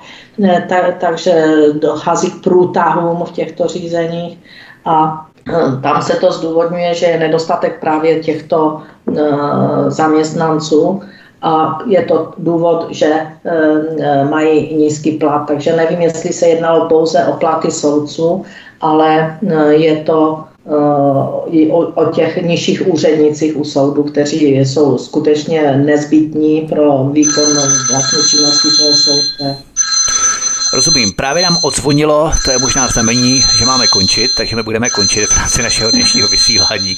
takže dochází k průtahům v těchto řízeních a tam se to zdůvodňuje, že je nedostatek právě těchto zaměstnanců a je to důvod, že mají nízký plat. Takže nevím, jestli se jednalo pouze o platy soudců, ale je to i o těch nižších úřednicích u soudu, kteří jsou skutečně nezbytní pro výkon vlastní činnosti toho soudce. Rozumím, právě nám odzvonilo, to je možná znamení, že máme končit, takže my budeme končit v rámci našeho dnešního vysílání.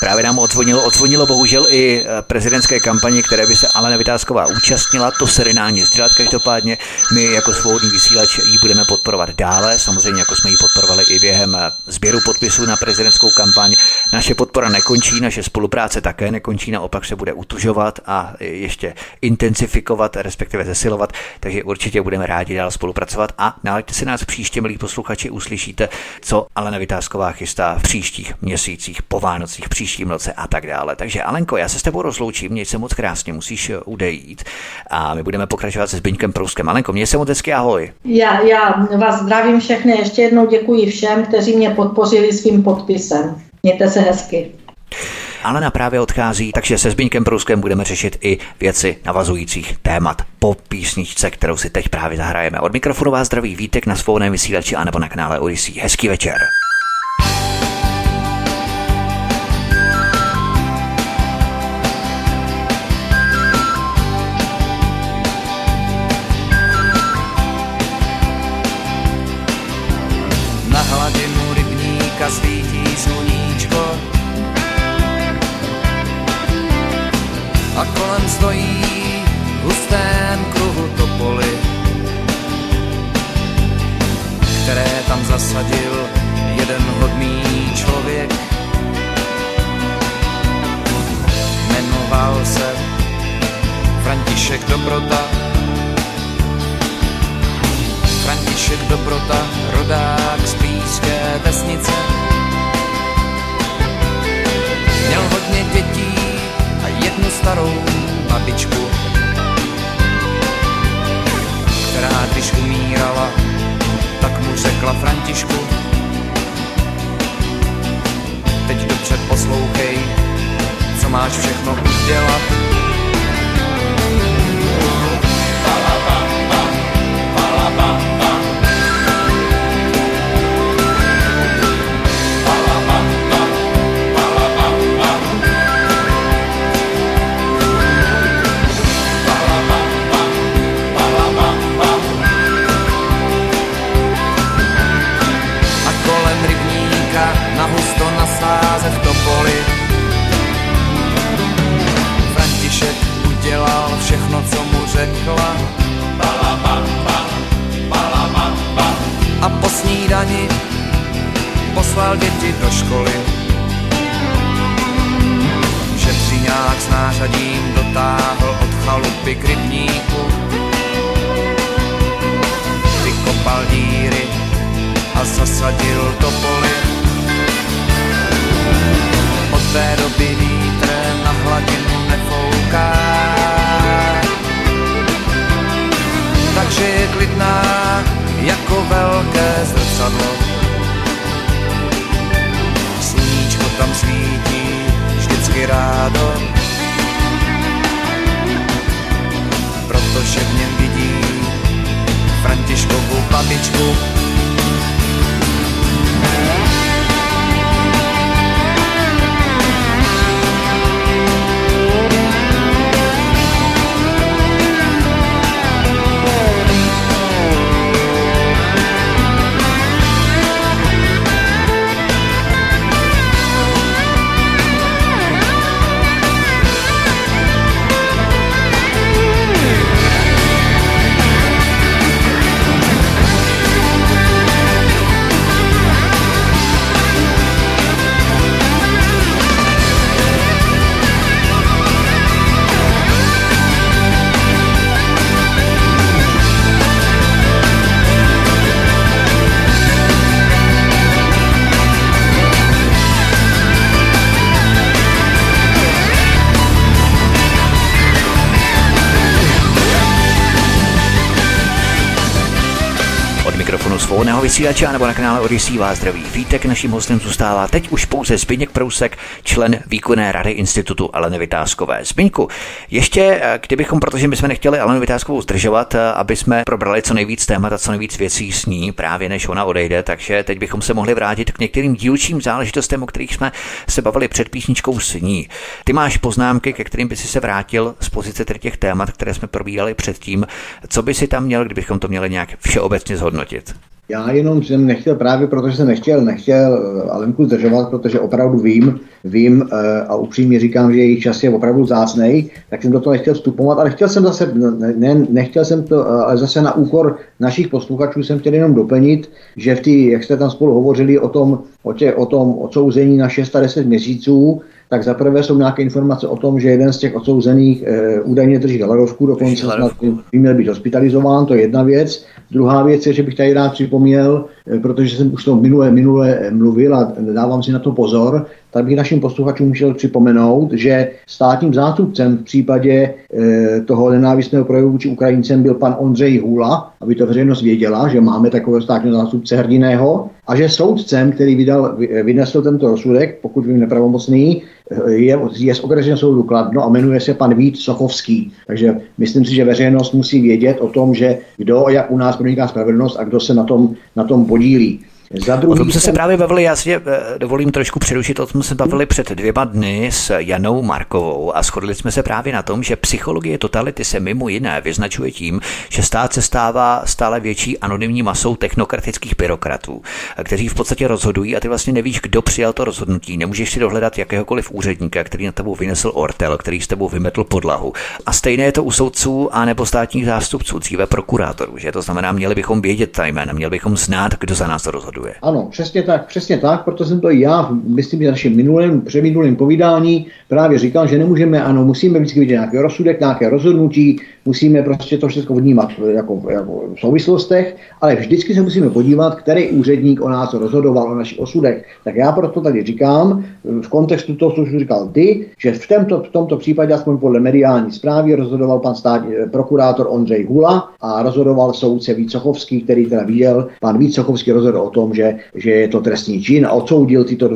Právě nám odzvonilo bohužel i prezidentské kampani, které by se Alena Vitásková účastnila, to se nedá nic dělat, každopádně my jako Svobodný vysílač ji budeme podporovat dále, samozřejmě jako jsme ji podporovali i během sběru podpisů na prezidentskou kampaň. Naše podpora nekončí, naše spolupráce také nekončí, naopak se bude utužovat a ještě intenzifikovat, respektive zesilovat, takže určitě budeme rádi dál spolupracovat. A nalaďte si nás příště, milí posluchači, uslyšíte, co Alena Vitásková chystá v příštích měsících, po Vánocích, příštím roce a tak dále. Takže Alenko, já se s tebou rozloučím, měj se moc krásně, musíš odejít a my budeme pokračovat se Zbyňkem Prouskem. Alenko, měj se moc hezky, ahoj. Já vás zdravím všechny, ještě jednou děkuji všem, kteří mě podpořili svým podpisem. Mějte se hezky. Alena právě odchází, takže se Zbyňkem Prouskem budeme řešit i věci navazujících témat po písničce, kterou si teď právě zahrajeme. Od mikrofonu vás zdraví Vítek na Svobodném vysílači anebo na kanále Odyssey. Hezký večer. Na hladinu rybníka svítí sluníčko, a kolem stojí v hustém kruhu topoly, které tam zasadil jeden hodný člověk. Jmenoval se František Dobrota. František Dobrota, rodák z blízké vesnice. Měl hodně dětí a jednu starou babičku, která když umírala, tak mu řekla: Františku, teď dobře poslouchej, co máš všechno udělat. Palababa, palababa, v topoli. František udělal všechno, co mu řekla. A po snídani poslal děti do školy. Šetřiňák s nářadím dotáhl od chalupy k rybníku. Vykopal díry a zasadil topoly. Od té doby vítr na hladinu nefouká, takže je klidná jako velké zrcadlo. Sluníčko tam svítí vždycky rádo, protože v něm vidí Františkovu babičku. Od mikrofonu Svobodného vysílače nebo na kanále Odyssey vás zdraví Vítek. Naším hostem zůstává teď už pouze Zbyněk Prousek, člen výkonné rady Institutu Aleny Vitáskové. Zbyňku, ještě kdybychom, protože my jsme nechtěli Alenu Vitáskovou zdržovat, aby jsme probrali co nejvíc témat a co nejvíc věcí s ní, právě než ona odejde, takže teď bychom se mohli vrátit k některým dílčím záležitostem, o kterých jsme se bavili před písničkou s ní. Ty máš poznámky, ke kterým by si se vrátil z pozice těch témat, které jsme probírali předtím. Co by si tam měl, kdybychom to měli nějak všeobecně zhodnotit? Já jenom jsem nechtěl, právě protože jsem nechtěl Alenku zdržovat, protože opravdu vím a upřímně říkám, že její čas je opravdu vzácnej, tak jsem do toho nechtěl vstupovat, ale chtěl jsem zase, ale zase na úkor našich posluchačů jsem chtěl jenom doplnit, že jak jste tam spolu hovořili o tom odsouzení na 6 a 10 měsíců, tak zaprvé jsou nějaké informace o tom, že jeden z těch odsouzených údajně drží hladovku, dokonce snad by měl být hospitalizován, to je jedna věc. Druhá věc je, že bych tady rád připomněl, protože jsem už to minule mluvil a dávám si na to pozor, tak bych našim posluchačům chtěl připomenout, že státním zástupcem v případě toho nenávistného projevu vůči Ukrajincem byl pan Ondřej Hůla, aby to veřejnost věděla, že máme takového státního zástupce hrdiného, a že soudcem, který vynesl tento rozsudek, pokud vím nepravomocný, je z okresního soudu Kladno a jmenuje se pan Vít Sochovský. Takže myslím si, že veřejnost musí vědět o tom, že kdo jak u nás proniká spravedlnost a kdo se na tom podílí. O tom jsme se právě bavili, já si dovolím trošku přerušit, o tom se bavili před 2 dny s Janou Markovou a shodli jsme se právě na tom, že psychologie totality se mimo jiné vyznačuje tím, že stát se stává stále větší anonymní masou technokratických byrokratů, kteří v podstatě rozhodují a ty vlastně nevíš, kdo přijal to rozhodnutí. Nemůžeš si dohledat jakéhokoliv úředníka, který na tebou vynesl ortel, který s tebou vymetl podlahu. A stejné je to u soudců a nebo státních zástupců, dříve prokurátorů, že to znamená, měli bychom vědět ta jména, měli bychom znát, kdo za nás rozhoduje. Ano, přesně tak, proto jsem to i já, myslím, že našem předminulém povídání právě říkal, že nemůžeme, ano, musíme vždycky vidět nějaký rozsudek, nějaké rozhodnutí, musíme prostě to všechno vnímat jako v souvislostech, ale vždycky se musíme podívat, který úředník o nás rozhodoval, o našich osudech. Tak já proto tady říkám, v kontextu toho, co jsi říkal ty, že v tomto případě, aspoň podle mediální zprávy, rozhodoval pan prokurátor Ondřej Hula a rozhodoval soudce Vít Sochovský, který teda viděl, pan Vít Sochovský rozhodoval o tom, že je to trestný čin a odsoudil tyto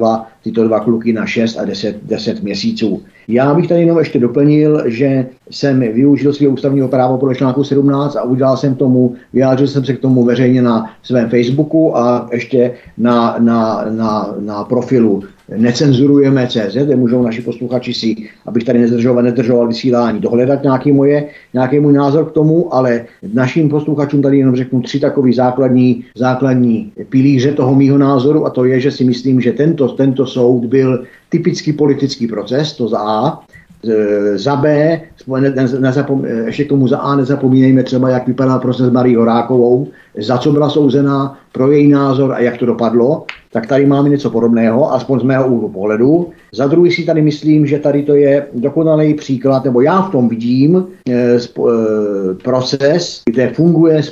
dva kluky na 6 a 10 měsíců. Já bych tady jenom ještě doplnil, že jsem využil svého ústavního práva podle článku 17 a vyjádřil jsem se k tomu veřejně na svém Facebooku a ještě na profilu necenzurujeme.cz, kde můžou naši posluchači si, abych tady nedržoval vysílání, dohledat nějaký můj názor k tomu, ale našim posluchačům tady jenom řeknu 3 takový základní pilíře toho mýho názoru, a to je, že si myslím, že tento soud byl typický politický proces, to za A. Za B, ještě k tomu za A nezapomínejme třeba, jak vypadal proces Marie Horákovou, za co byla souzená, pro její názor a jak to dopadlo, tak tady máme něco podobného, aspoň z mého úhlu pohledu. Za druhý si tady myslím, že tady to je dokonalý příklad, nebo já v tom vidím proces, kde funguje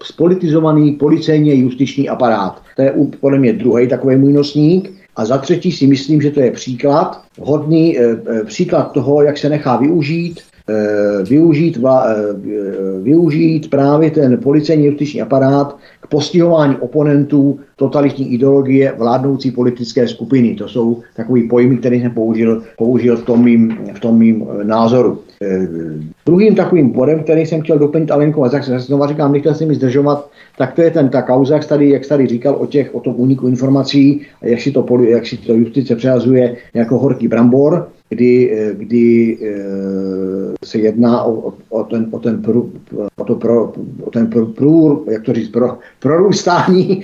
spolitizovaný policejně justiční aparát. To je podle mě druhý takový můj nosník. A za třetí si myslím, že to je příklad, hodný příklad toho, jak se nechá využít právě ten policejní justiční aparát k postihování oponentů totalitní ideologie vládnoucí politické skupiny. To jsou takový pojmy, které jsem použil v tom mým názoru. Druhým takovým bodem, který jsem chtěl doplnit Alenku, a znovu říkám, nechtěl jsem ji zdržovat, tak to je ta kauza, jak tady říkal o tom úniku informací, jak si to justice přehazuje jako horký brambor, kdy se jedná prorůstání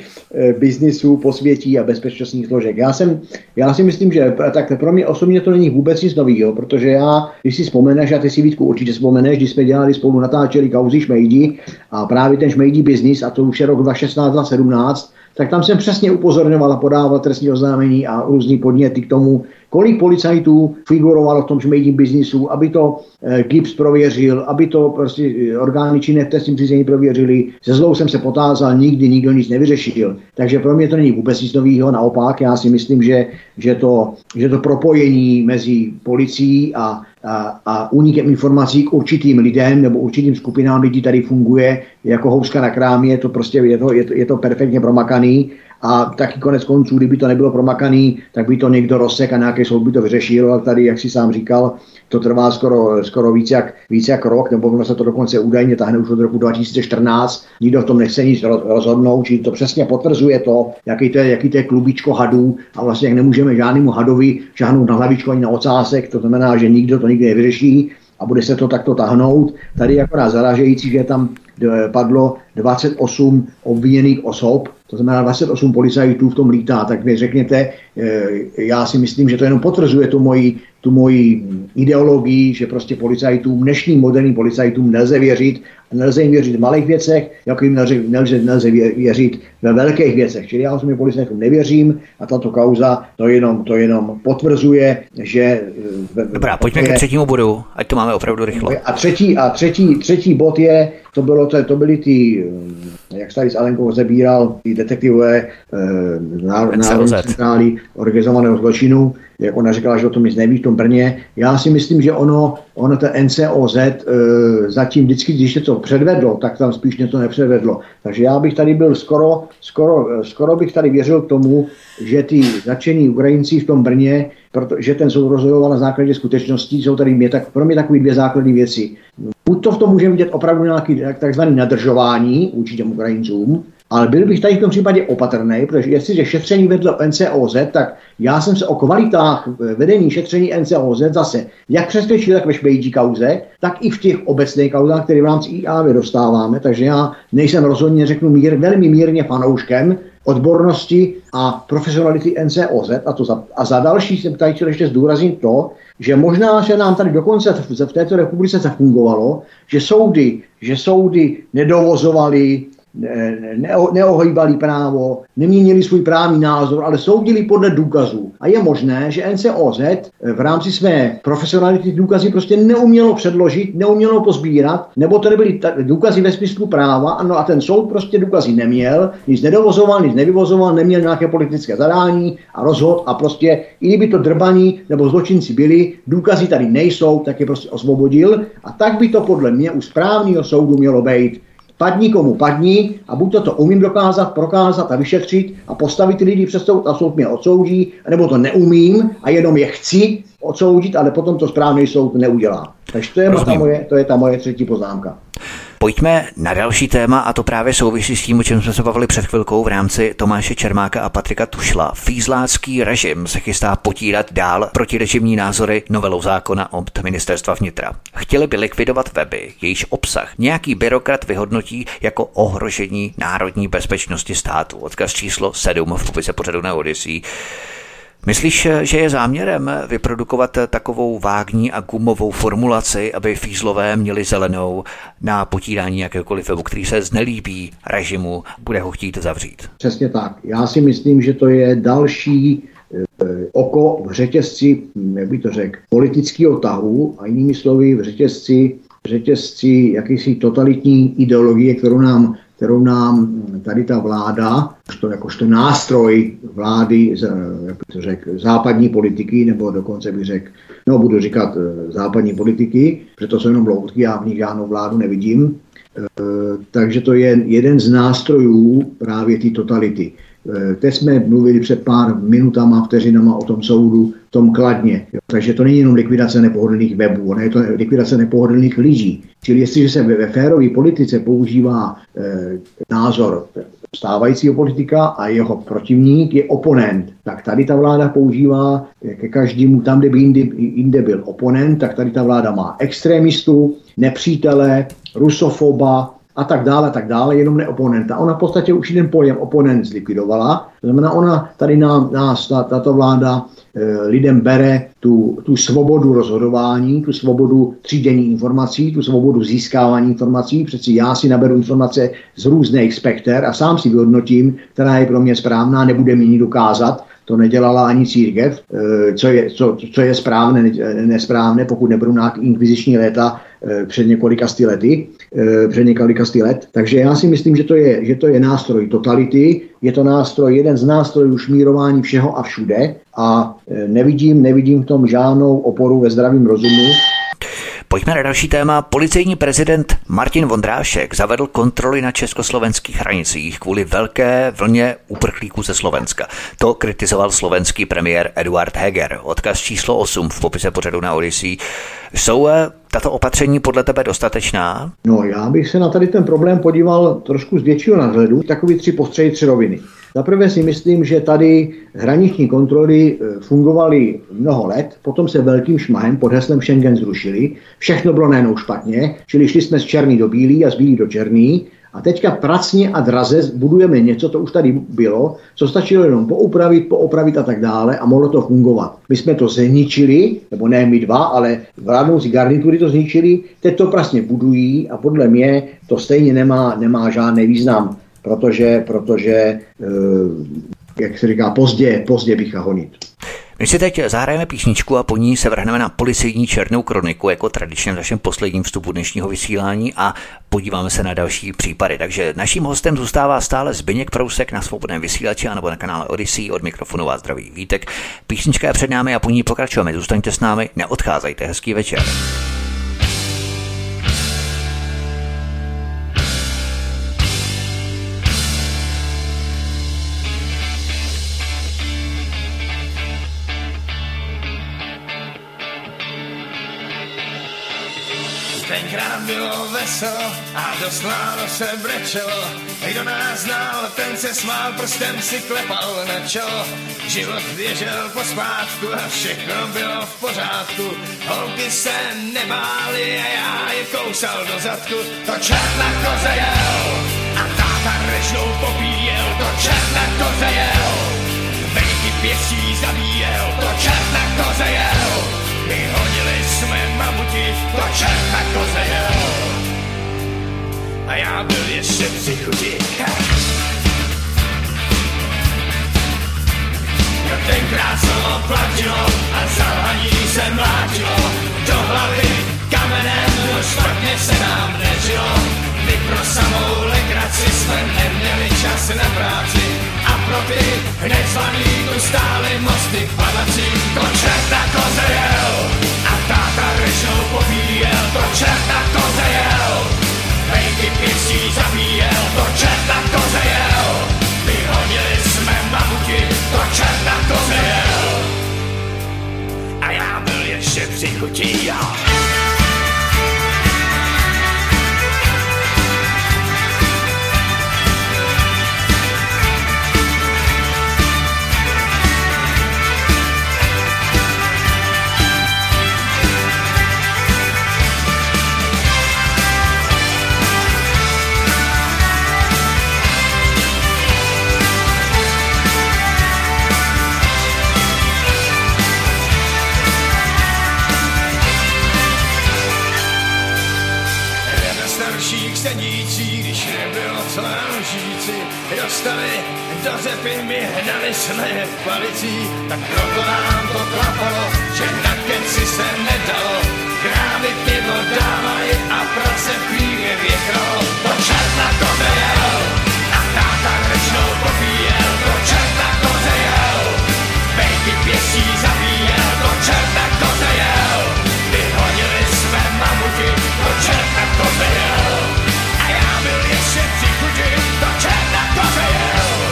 biznisů po světí a bezpečnostních složek. Já si myslím, že tak pro mě osobně to není vůbec nic novýho, protože když si vzpomeneš, a ty si, Vítku, určitě vzpomeneš, když jsme natáčeli kauzy Šmejdi a právě ten Šmejdi biznis, a to už je rok 2016, 2017, tak tam jsem přesně upozorňoval a podával trestní oznámení a různý podněty k tomu, kolik policajtů figurovalo v tom šmejdím biznisu, aby to GIPS prověřil, aby to prostě orgány činné v trestním řízení prověřili. Se zlou jsem se potázal, nikdo nic nevyřešil. Takže pro mě to není vůbec nic nového, naopak, já si myslím, že to propojení mezi policií a únikem informací k určitým lidem nebo určitým skupinám lidí tady funguje jako houska na krámě, to prostě je to perfektně promakaný. A taky konec konců, kdyby to nebylo promakaný, tak by to někdo rozsek a nějaký soud by to vyřešil. A tady, jak si sám říkal, to trvá skoro víc jak rok, nebo ono se to dokonce údajně táhne už od roku 2014. Nikdo v tom nechce nic rozhodnout, čili to přesně potvrzuje to, jaký to je klubičko hadů. A vlastně jak nemůžeme žádnému hadovi žádnou na hlavičku ani na ocásek, to znamená, že nikdo to nikdy nevyřeší a bude se to takto tahnout. Tady jako nás zarážející, že tam padlo 28 obviněných osob, to znamená 28 policajtů v tom lítá, tak mi řekněte, já si myslím, že to jenom potvrzuje tu moji ideologii, že prostě policajtům, dnešním moderním policajtům nelze věřit, nelze jim věřit v malých věcech, jako jim nelze věřit ve velkých věcech. Čili já osobně policajtům nevěřím a tato kauza to jenom potvrzuje, že... Dobrá, pojďme ke třetímu bodu, ať to máme opravdu rychlo. A třetí bod je, to byly ty, jak se tady s Alenkou zabíral, ty detektivové národní centrály organizovaného zločinu, jak ona říkala, že o tom nic neví v tom Brně. Já si myslím, že ono ten NCOZ zatím vždycky, když něco předvedlo, tak tam spíš něco nepředvedlo. Takže já bych tady byl skoro bych tady věřil k tomu, že ty začení Ukrajinci v tom Brně, protože ten soud rozhodoval na základě skutečností, jsou tady pro mě takový dvě základní věci. Buď to v tom může vidět opravdu nějaký takzvané nadržování vůči těm Ukrajincům, ale byl bych tady v tom případě opatrný, protože jestliže šetření vedlo NCOZ, tak já jsem se o kvalitách vedení šetření NCOZ zase jak přesvědčil, tak ve špejdí kauze, tak i v těch obecných kauzách, které v rámci IAV dostáváme, takže já nejsem rozhodně, řeknu, velmi mírně fanouškem odbornosti a profesionality NCOZ a za další jsem tady chtěl ještě zdůraznit to, že možná, že nám tady dokonce v této republice zafungovalo, že soudy nedovozovaly, neohýbali právo, neměnili svůj právní názor, ale soudili podle důkazů. A je možné, že NCOZ v rámci své profesionality důkazy prostě neumělo předložit, neumělo pozbírat, nebo to nebyly důkazy ve smyslu práva, no a ten soud prostě důkazy neměl, nic nedovozoval, nic nevyvozoval, neměl nějaké politické zadání a rozhod a prostě, i kdyby to drbaní nebo zločinci byli, důkazy tady nejsou, tak je prostě osvobodil a tak by to podle mě u správního soudu mělo být. Padni komu padni a buď to umím dokázat, prokázat a vyšetřit a postavit ty lidi přes soud a soud mě odsoudí, nebo to neumím a jenom je chci odsoudit, ale potom to správný soud neudělá. Takže to je ta moje třetí poznámka. Pojďme na další téma a to právě souvisí s tím, o čem jsme se bavili před chvilkou v rámci Tomáše Čermáka a Patrika Tušla. Fízlácký režim se chystá potírat dál protirežimní názory novelou zákona od ministerstva vnitra. Chtěli by likvidovat weby, jejíž obsah nějaký byrokrat vyhodnotí jako ohrožení národní bezpečnosti státu. Odkaz číslo 7 v popise pořadu na Odyssey. Myslíš, že je záměrem vyprodukovat takovou vágní a gumovou formulaci, aby fízlové měli zelenou na potírání jakéhokoliv webu, který se znelíbí režimu, bude ho chtít zavřít? Přesně tak. Já si myslím, že to je další oko v řetězci, jak by to řekl, politického tahu a jinými slovy v řetězci jakýsi totalitní ideologie, kterou nám tady ta vláda, jakožto nástroj vlády, jak bych to řekl, západní politiky, nebo dokonce bych řekl, budu říkat západní politiky, protože to jsou jenom bloutky, já v nich žádnou vládu nevidím. Takže to je jeden z nástrojů právě té totality. Teď jsme mluvili před pár minutama, vteřinama o tom soudu, tom Kladně. Takže to není jenom likvidace nepohodlných webů, ale je to likvidace nepohodlných lidí. Čili jestliže se ve férové politice používá názor stávajícího politika a jeho protivník je oponent, tak tady ta vláda používá ke každému, tam, kde by jinde byl oponent, tak tady ta vláda má extremistu, nepřítele, rusofoba, a tak dále, jenom ne oponenta. Ona v podstatě už jeden pojem oponent zlikvidovala, to znamená, ona tady tato vláda lidem bere tu svobodu rozhodování, tu svobodu třídění informací, tu svobodu získávání informací. Přeci já si naberu informace z různých spekter a sám si vyhodnotím, která je pro mě správná, nebude mi nikdo kázat. to nedělala ani církev, co je správné, nesprávné, pokud nebudou nějak inkviziční léta před několika sty let. Takže já si myslím, že to je nástroj totality, je to nástroj, jeden z nástrojů šmírování všeho a všude a nevidím v tom žádnou oporu ve zdravém rozumu. Pojďme na další téma. Policejní prezident Martin Vondrášek zavedl kontroly na československých hranicích kvůli velké vlně uprchlíků ze Slovenska. To kritizoval slovenský premiér Eduard Heger. Odkaz číslo 8 v popise pořadu na Odyssey. Jsou tato opatření podle tebe dostatečná? No, já bych se na tady ten problém podíval trošku z většího nadhledu. Takový tři roviny. Za prvé si myslím, že tady hraniční kontroly fungovaly mnoho let, potom se velkým šmahem pod heslem Schengen zrušili, všechno bylo najednou špatně, čili šli jsme z černý do bílý a z bílý do černý a teďka pracně a draze budujeme něco, to už tady bylo, co stačilo jenom poopravit a tak dále a mohlo to fungovat. My jsme to zničili, nebo ne my dva, ale vládnoucí garnitury to zničili, teď to pracně budují a podle mě to stejně nemá žádný význam. Protože jak se říká, pozdě bych honit. My si teď zahrajeme písničku a po ní se vrhneme na policejní černou kroniku jako tradičně v našem posledním vstupu dnešního vysílání a podíváme se na další případy. Takže naším hostem zůstává stále Zbyněk Prousek na Svobodném vysílači anebo na kanále Odyssey. Od mikrofonu vás zdraví Vítek. Písnička je před námi a po ní pokračujeme. Zůstaňte s námi, neodcházejte, hezký večer. A dost náno se brečelo, kdo nás znal, ten se smál, prstem si klepal na čelo. Život běžel pospátku a všechno bylo v pořádku. Holky se nebály a já je kousal do zadku. To čert na koze jel a táta režnou popíjel. To čert na koze jel, vejky pěstí zabíjel. To čert na koze jel, vyhodili jsme mamuti. To čert na koze jel. A já byl ještě při chudí. Jo, tenkrát slovo platilo a zalhaní se mlátilo do hlavy kamenem, no špatně se nám nežilo. My pro samou legraci jsme neměli čas na práci a pro ty hned zvaný tu stály mosty v palací. To čerta koze jel a táta rečnou pobíjel. To čerta koze jel, vejky pěstí zabíjel. To čerta koze jel, vyhodili jsme mamuti. To čerta koze jel, a já byl ještě při chutí. Sedící, když nebylo co lžíci, dostali do řepy, my hnali jsme je palicí. Tak proto nám to klapalo, že na keci se nedalo. Krávy pivo dávají a prace pívě věchalo. To čerta koze jel a táta rečnou popíjel. To čerta koze jel, vejky pěstí zabíjel. To čerta koze jel, vyhodili jsme mamuti. To čerta koze jel, všetci chudí. To čerta koze jel.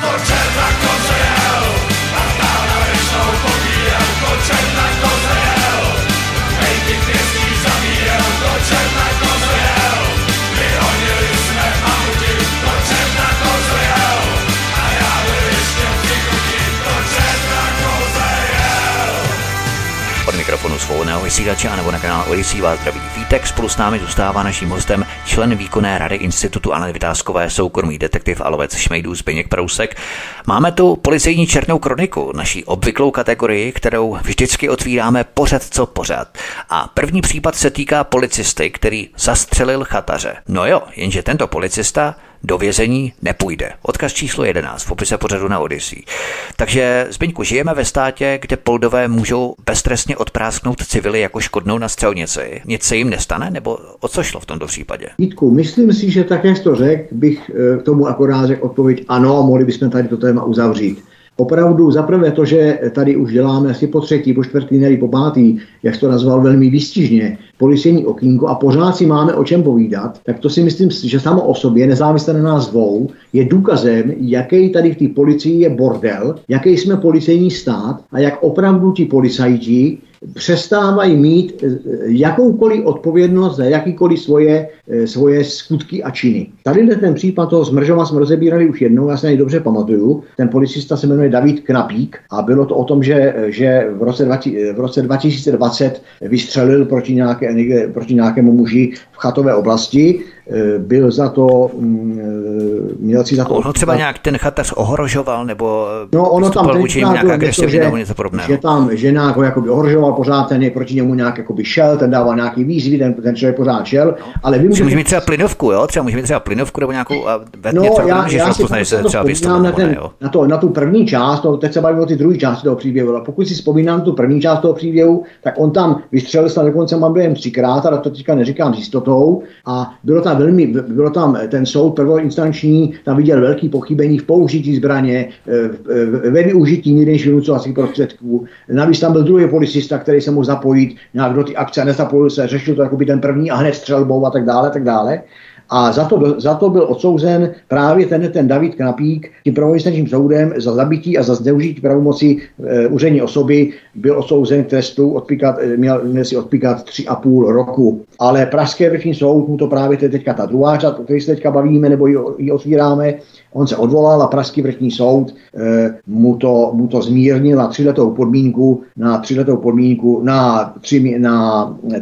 To čerta koze jel a stále rečnou pobíjel. To čerta koze jel, vejky pěstí zabíjel. To čerta koze jel, vyhodili jsme mamuti. To čerta koze jel, a já byl ještě při chutí. To čerta koze jel. Od mikrofonu Svobodného vysílače anebo na kanále Odyssey vás zdraví Vít. Vítek. Spolu s námi zůstává naším hostem člen výkonné rady Institutu Aleny Vitáskové, soukromý detektiv a lovec šmejdů Zbyněk Prousek. Máme tu policejní černou kroniku, naší obvyklou kategorii, kterou vždycky otvíráme pořad co pořad. A první případ se týká policisty, který zastřelil chataře. No jo, jenže tento policista do vězení nepůjde. Odkaz číslo 11 v popise pořadu na Odyssey. Takže, Zbyňku, žijeme ve státě, kde poldové můžou beztrestně odprásknout civily jako škodnou na střelnici. Nic se jim nestane, nebo o co šlo v tomto případě? Vítku, myslím si, že tak, jak to řekl, bych k tomu akorát řekl odpověď ano, mohli bychom tady to téma uzavřít. Opravdu zaprvé to, že tady už děláme asi po třetí, po čtvrtý, nebo po pátý, jak to nazval velmi výstižně, policejní okýnko a pořád si máme o čem povídat, tak to si myslím, že samo o sobě, nezávisle na nás dvou, je důkazem, jaký tady v té policii je bordel, jaký jsme policejní stát a jak opravdu ti policajti přestávají mít jakoukoliv odpovědnost za jakýkoliv svoje skutky a činy. Tady jde ten případ toho Smržova, jsme rozebírali už jednou, já se nejde dobře pamatuju. Ten policista se jmenuje David Knapík a bylo to o tom, že v roce 2020 vystřelil proti nějakému muži v Chatové oblasti. Byl za to, měl si za to... Ono třeba nějak ten chatař ohrožoval, nebo vystupal vůči němu nějaká agresivní nebo něco podobného. Že nějak ho jakoby ohrožoval, pořád ten proti němu nějak jakoby šel, ten dával nějaký výzvy, ten člověk pořád šel, ale vy můžeme mít třeba plynovku, jo? Třeba můžeme mít třeba plynovku nebo nějakou... Na tu první část, teď se bavíme o ty druhé části toho příběhu, ale pokud si vzpomínám tu první část toho příběhu, tak on tam vystřelil se dokonce mám během třikrát, ale to teďka neříkám s jistotou, a bylo tam ten soud prvoinstanční, tam viděl velký pochybení v použití zbraně, ve využití mírných vynucovacích prostředků. Navíc tam byl druhý policista, který se mohl zapojit nějak do ty akce, nezapojil se, řešil to jakoby ten první a hned střelbou a tak dále, tak dále. A za to byl odsouzen právě ten David Knapík tím prvoinstančním soudem za zabití a za zneužití pravomoci úřední osoby byl odsouzen k trestu, měl si odpíkat 3,5 roku. Ale pražský vrchní soud mu to právě teďka ta druhá část, o které se teďka bavíme nebo ji otvíráme, on se odvolal a pražský vrchní soud mu to zmírnil na 3letou podmínku, na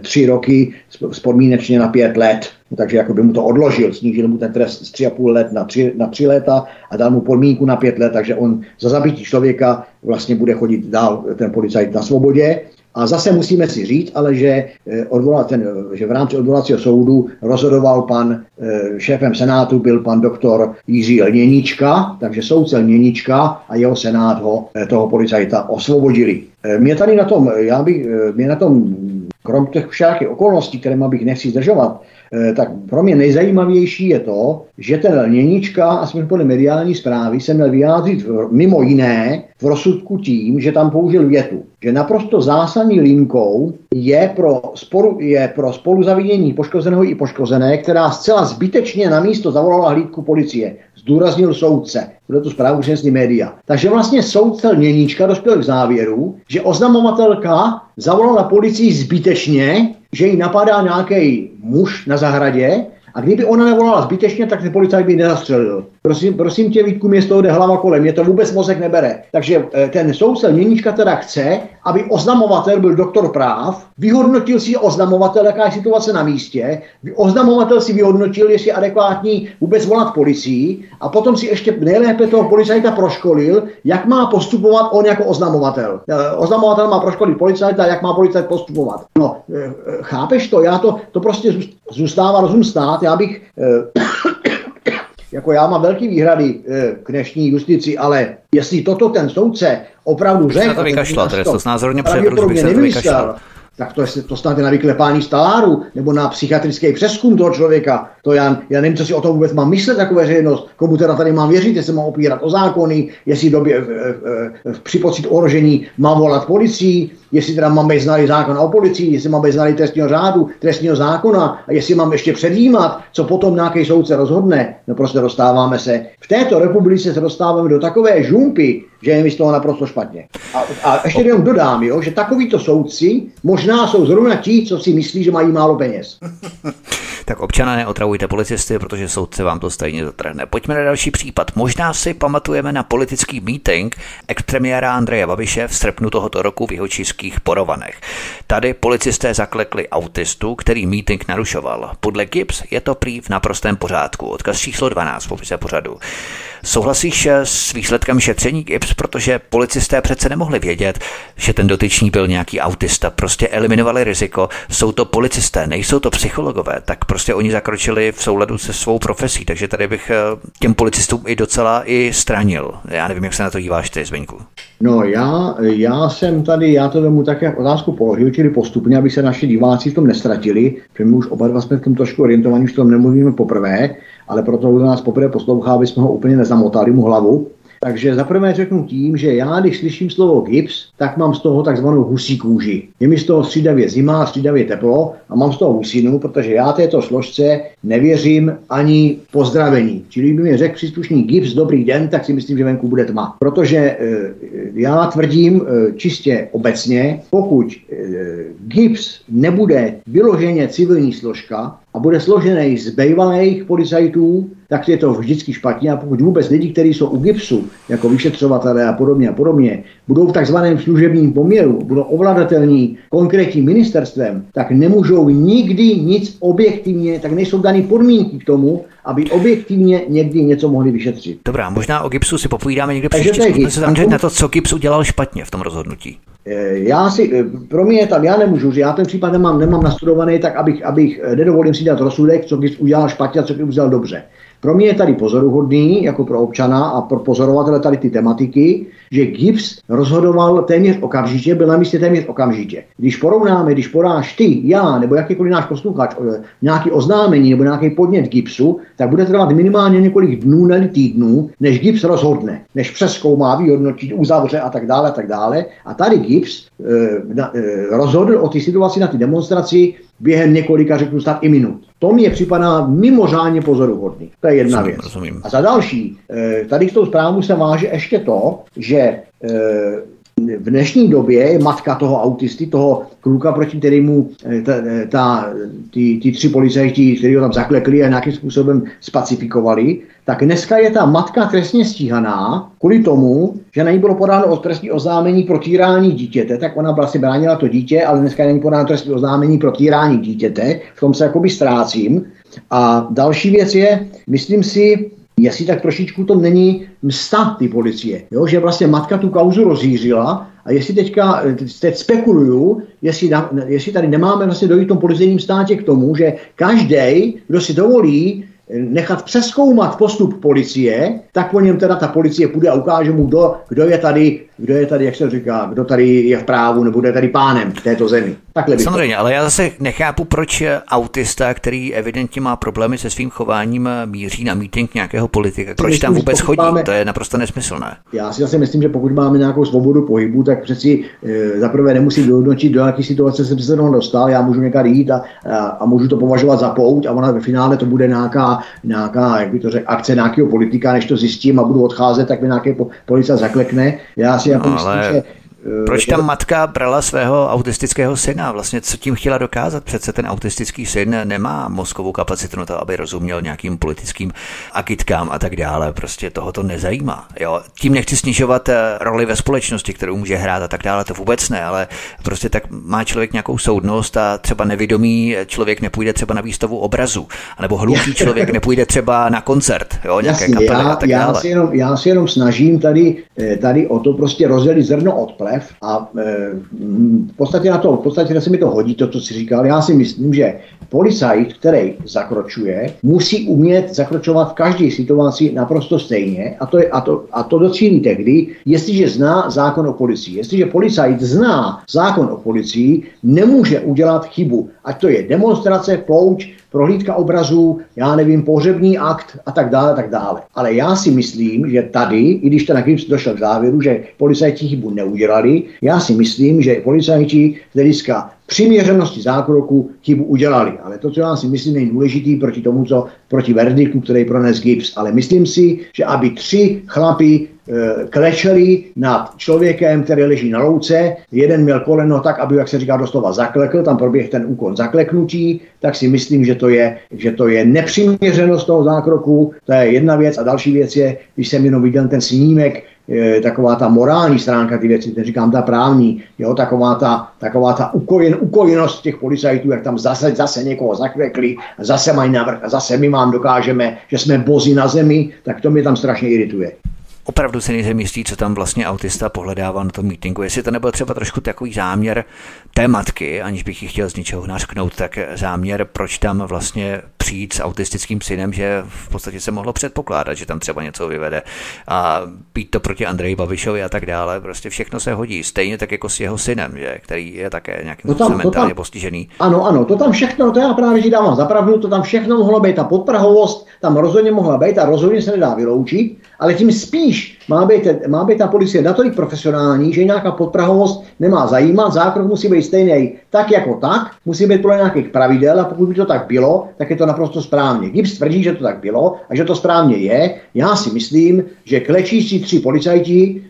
3 roky podmínečně na 5 let. Takže jako by mu to odložil, snížil mu ten trest z 3,5 let na 3 léta a dal mu podmínku na 5 let, takže on za zabití člověka vlastně bude chodit dál ten policajt na svobodě. A zase musíme si říct, ale že v rámci odvolacího soudu rozhodoval šéfem senátu byl pan doktor Jiří Lněnička, takže soudce Lněnička a jeho senát toho policajta osvobodili. Mě na tom, krom těch všelakých okolností, které bych nechci zdržovat, tak pro mě nejzajímavější je to, že ten Lněnička, aspoň podle mediální zprávy, se měl vyjádřit mimo jiné v rozsudku tím, že tam použil větu, že naprosto zásadní linkou je pro spoluzavinění poškozeného i poškozené, která zcela zbytečně na místo zavolala hlídku policie, zdůraznil soudce. Tuto tu zprávu přinesly média. Takže vlastně soudce Lněnička dospěl k závěru, že oznamovatelka zavolala policii zbytečně, že ji napadá nějaký muž na zahradě a kdyby ona nevolala zbytečně, tak ten policajt by ji nezastřelil. Prosím tě, Vítku, mě z toho jde hlava kolem, mě to vůbec mozek nebere. Takže ten soudce Lněnička teda chce, aby oznamovatel byl doktor práv, vyhodnotil si oznamovatel, jaká je situace na místě, oznamovatel si vyhodnotil, jestli je adekvátní vůbec volat policii a potom si ještě nejlépe toho policajta proškolil, jak má postupovat on jako oznamovatel. Oznamovatel má proškolit policajta, jak má policajt postupovat. No, chápeš to? To prostě zůstává rozum stát, já mám velký výhrady k dnešní justici, ale jestli toto ten soudce opravdu řekl... Pravděpodobně nevymyslel. Tak to snad je na vyklepání staláru nebo na psychiatrický přezkum toho člověka. To já nevím, co si o tom vůbec mám myslet, jako veřejnost, komu teda tady mám věřit, jestli mám opírat o zákony, jestli při pocitu ohrožení mám volat policii, jestli teda mám být znalý zákona o policii, jestli mám být znalý trestního řádu, trestního zákona a jestli mám ještě předjímat, co potom nějaký soudce rozhodne. No prostě dostáváme se. V této republice se dostáváme do takové žumpy, že je mi z toho naprosto špatně. A ještě jenom dodám, že takovýto soudci možná jsou zrovna ti, co si myslí, že mají málo peněz. Tak občana neotravujte policisty, protože soudce vám to stejně zatrhne. Pojďme na další případ. Možná si pamatujeme na politický mítink expremiéra Andreje Babiše v srpnu tohoto roku v jihočeských Porovanech. Tady policisté zaklekli autistu, který mítink narušoval. Podle GIPS je to prý v naprostém pořádku. Odkaz číslo 12 v popise pořadu. Souhlasíš s výsledkem šetření GIPS, protože policisté přece nemohli vědět, že ten dotyčný byl nějaký autista. Prostě eliminovali riziko. Jsou to policisté, nejsou to psychologové, tak prostě oni zakročili v souladu se svou profesí, takže tady bych těm policistům i docela i stranil. Já nevím, jak se na to díváš ty, Zbyňku. No já to vemu tak, jak otázku položil, čili postupně, aby se naši diváci v tom nestratili, protože my už oba dva jsme v tom trošku orientovaní, že v tom nemluvíme poprvé, ale proto kdo nás poprvé poslouchá, aby jsme ho úplně nezamotali mu hlavu. Takže zaprvé řeknu tím, že já, když slyším slovo gips, tak mám z toho takzvanou husí kůži. Je mi z toho střídavě zima, střídavě teplo a mám z toho husinu, protože já této složce nevěřím ani pozdravení. Čili kdyby mi řekl příslušný gips dobrý den, tak si myslím, že venku bude tma. Protože já tvrdím čistě obecně, pokud gips nebude vyloženě civilní složka a bude složený z bývalých policajtů, tak je to vždycky špatně. A pokud vůbec lidi, kteří jsou u GIPSu, jako vyšetřovatelé a podobně, budou v takzvaném služebním poměru, budou ovladatelní konkrétním ministerstvem, tak nemůžou nikdy nic objektivně, tak nejsou dané podmínky k tomu, aby objektivně někdy něco mohli vyšetřit. Dobrá, možná o GIPSu si popovídáme někdy příště. Můžeme se zaměřit na to, co GIPS udělal špatně v tom rozhodnutí. Já nemůžu říct, já ten případ nemám nastudovaný, tak abych nedovolil si dát rozsudek, co GIPS udělal špatně a co GIPS udělal dobře. Pro mě je tady pozoruhodný, jako pro občana a pro pozorovatele tady ty tematiky, že GIPS rozhodoval téměř okamžitě, byl na místě téměř okamžitě. Když podáš ty, já nebo jakýkoliv náš posluchač nějaký oznámení nebo nějaký podnět GIPSu, tak bude trvat minimálně několik dnů nebo týdnů, než GIPS rozhodne, než přezkoumá, vyhodnotí, uzavře a tak dále. A tady GIPS rozhodl o té situaci na té demonstraci během několika, řeknu snad i minut. To mě připadá mimořádně pozoruhodný. To je jedna věc. A za další, tady s tou zprávou se váže ještě to, že v dnešní době je matka toho autisty, toho kluka, proti kterému ty tři policajti, kteří ho tam zaklekli a nějakým způsobem spacifikovali, tak dneska je ta matka trestně stíhaná kvůli tomu, že na ní bylo podáno trestní oznámení pro týrání dítěte, tak ona vlastně bránila to dítě, ale dneska není podáno trestní oznámení pro týrání dítěte, v tom se jakoby ztrácím. A další věc je, myslím si, jestli tak trošičku to není msta ty policie, jo? Že vlastně matka tu kauzu rozšířila a jestli teď spekuluju, jestli tady nemáme vlastně dojít v tom policejním státě k tomu, že každý, kdo si dovolí nechat přezkoumat postup policie, tak po něm teda ta policie půjde a ukáže mu, kdo je tady, jak se říká, kdo tady je v právu nebo kdo je tady pánem této zemi. Takhle samozřejmě, ale já zase nechápu, proč autista, který evidentně má problémy se svým chováním, míří na mítink nějakého politika. Proč tam vůbec chodí? To je naprosto nesmyslné. Já si zase myslím, že pokud máme nějakou svobodu pohybu, tak přeci zaprvé nemusím dohodnotit, do jaké situace jsem se dostal. Já můžu někam jít a můžu to považovat za pouť a ona ve finále to bude nějaká jak by to řekl, akce nějakého politika, než to zjistím a budu odcházet, tak mi nějaký policista zaklekne. Já si myslím, že proč tam matka brala svého autistického syna? Vlastně co tím chtěla dokázat? Přece ten autistický syn nemá mozkovou kapacitu na to, aby rozuměl nějakým politickým agitkám a tak dále. Prostě toho to nezajímá. Jo? Tím nechci snižovat roli ve společnosti, kterou může hrát a tak dále, to vůbec ne, ale prostě tak má člověk nějakou soudnost a třeba nevědomý člověk nepůjde třeba na výstavu obrazu, nebo hluchý člověk nepůjde třeba na koncert, jo? Nějaké kapely a tak dále. Já si jenom snažím tady o to prostě rozdělit zrno od plev. A v podstatě na se mi to hodí, to, co jsi říkal. Já si myslím, že policajt, který zakročuje, musí umět zakročovat v každé situaci naprosto stejně a to docílí tehdy, jestliže zná zákon o policii. Jestliže policajt zná zákon o policii, nemůže udělat chybu. Ať to je demonstrace, pouč, prohlídka obrazů, já nevím, pohřební akt a tak dále. Ale já si myslím, že tady, i když ten GIPS došel k závěru, že policajti chybu neudělali, já si myslím, že policajti z hlediska přiměřenosti zákroku chybu udělali. Ale to, co já si myslím, není důležitý proti verdiktu, který pronesl GIPS. Ale myslím si, že aby tři chlapi klečeli nad člověkem, který leží na louce, jeden měl koleno tak, aby, jak se říká, doslova zaklekl, tam proběh ten úkon zakleknutí, tak si myslím, že to je nepřiměřenost toho zákroku, to je jedna věc a další věc je, když jsem jenom viděl ten snímek, taková ta morální stránka ty věci, neříkám ta právní, jo, taková ta ukojenost těch policajtů, jak tam zase někoho zakvekli, zase mají navrch a zase my vám dokážeme, že jsme bozi na zemi, tak to mě tam strašně irituje. Opravdu se nejsem jistý, co tam vlastně autista pohledává na tom mítinku. Jestli to nebyl třeba trošku takový záměr té matky, aniž bych ji chtěl z ničeho nařknout, tak záměr, proč tam vlastně přijít s autistickým synem, že v podstatě se mohlo předpokládat, že tam třeba něco vyvede a být to proti Andreji Babišovi a tak dále. Prostě všechno se hodí. Stejně tak jako s jeho synem, že? Který je také nějakým způsobem mentálně postižený. Ano, to tam všechno, to já právě ti dávám za pravdu, to tam všechno mohlo být, ta podprahovost tam rozhodně mohla být a rozhodně se nedá vyloučit, ale tím spíš má být ta policie natolik profesionální, že nějaká podprahovost nemá zajímat, zákrok musí být stejný tak jako tak, musí být podle nějakých pravidel a pokud by to tak bylo, tak je to naprosto správně. GIPS tvrdí, že to tak bylo a že to správně je. Já si myslím, že klečící tři policajti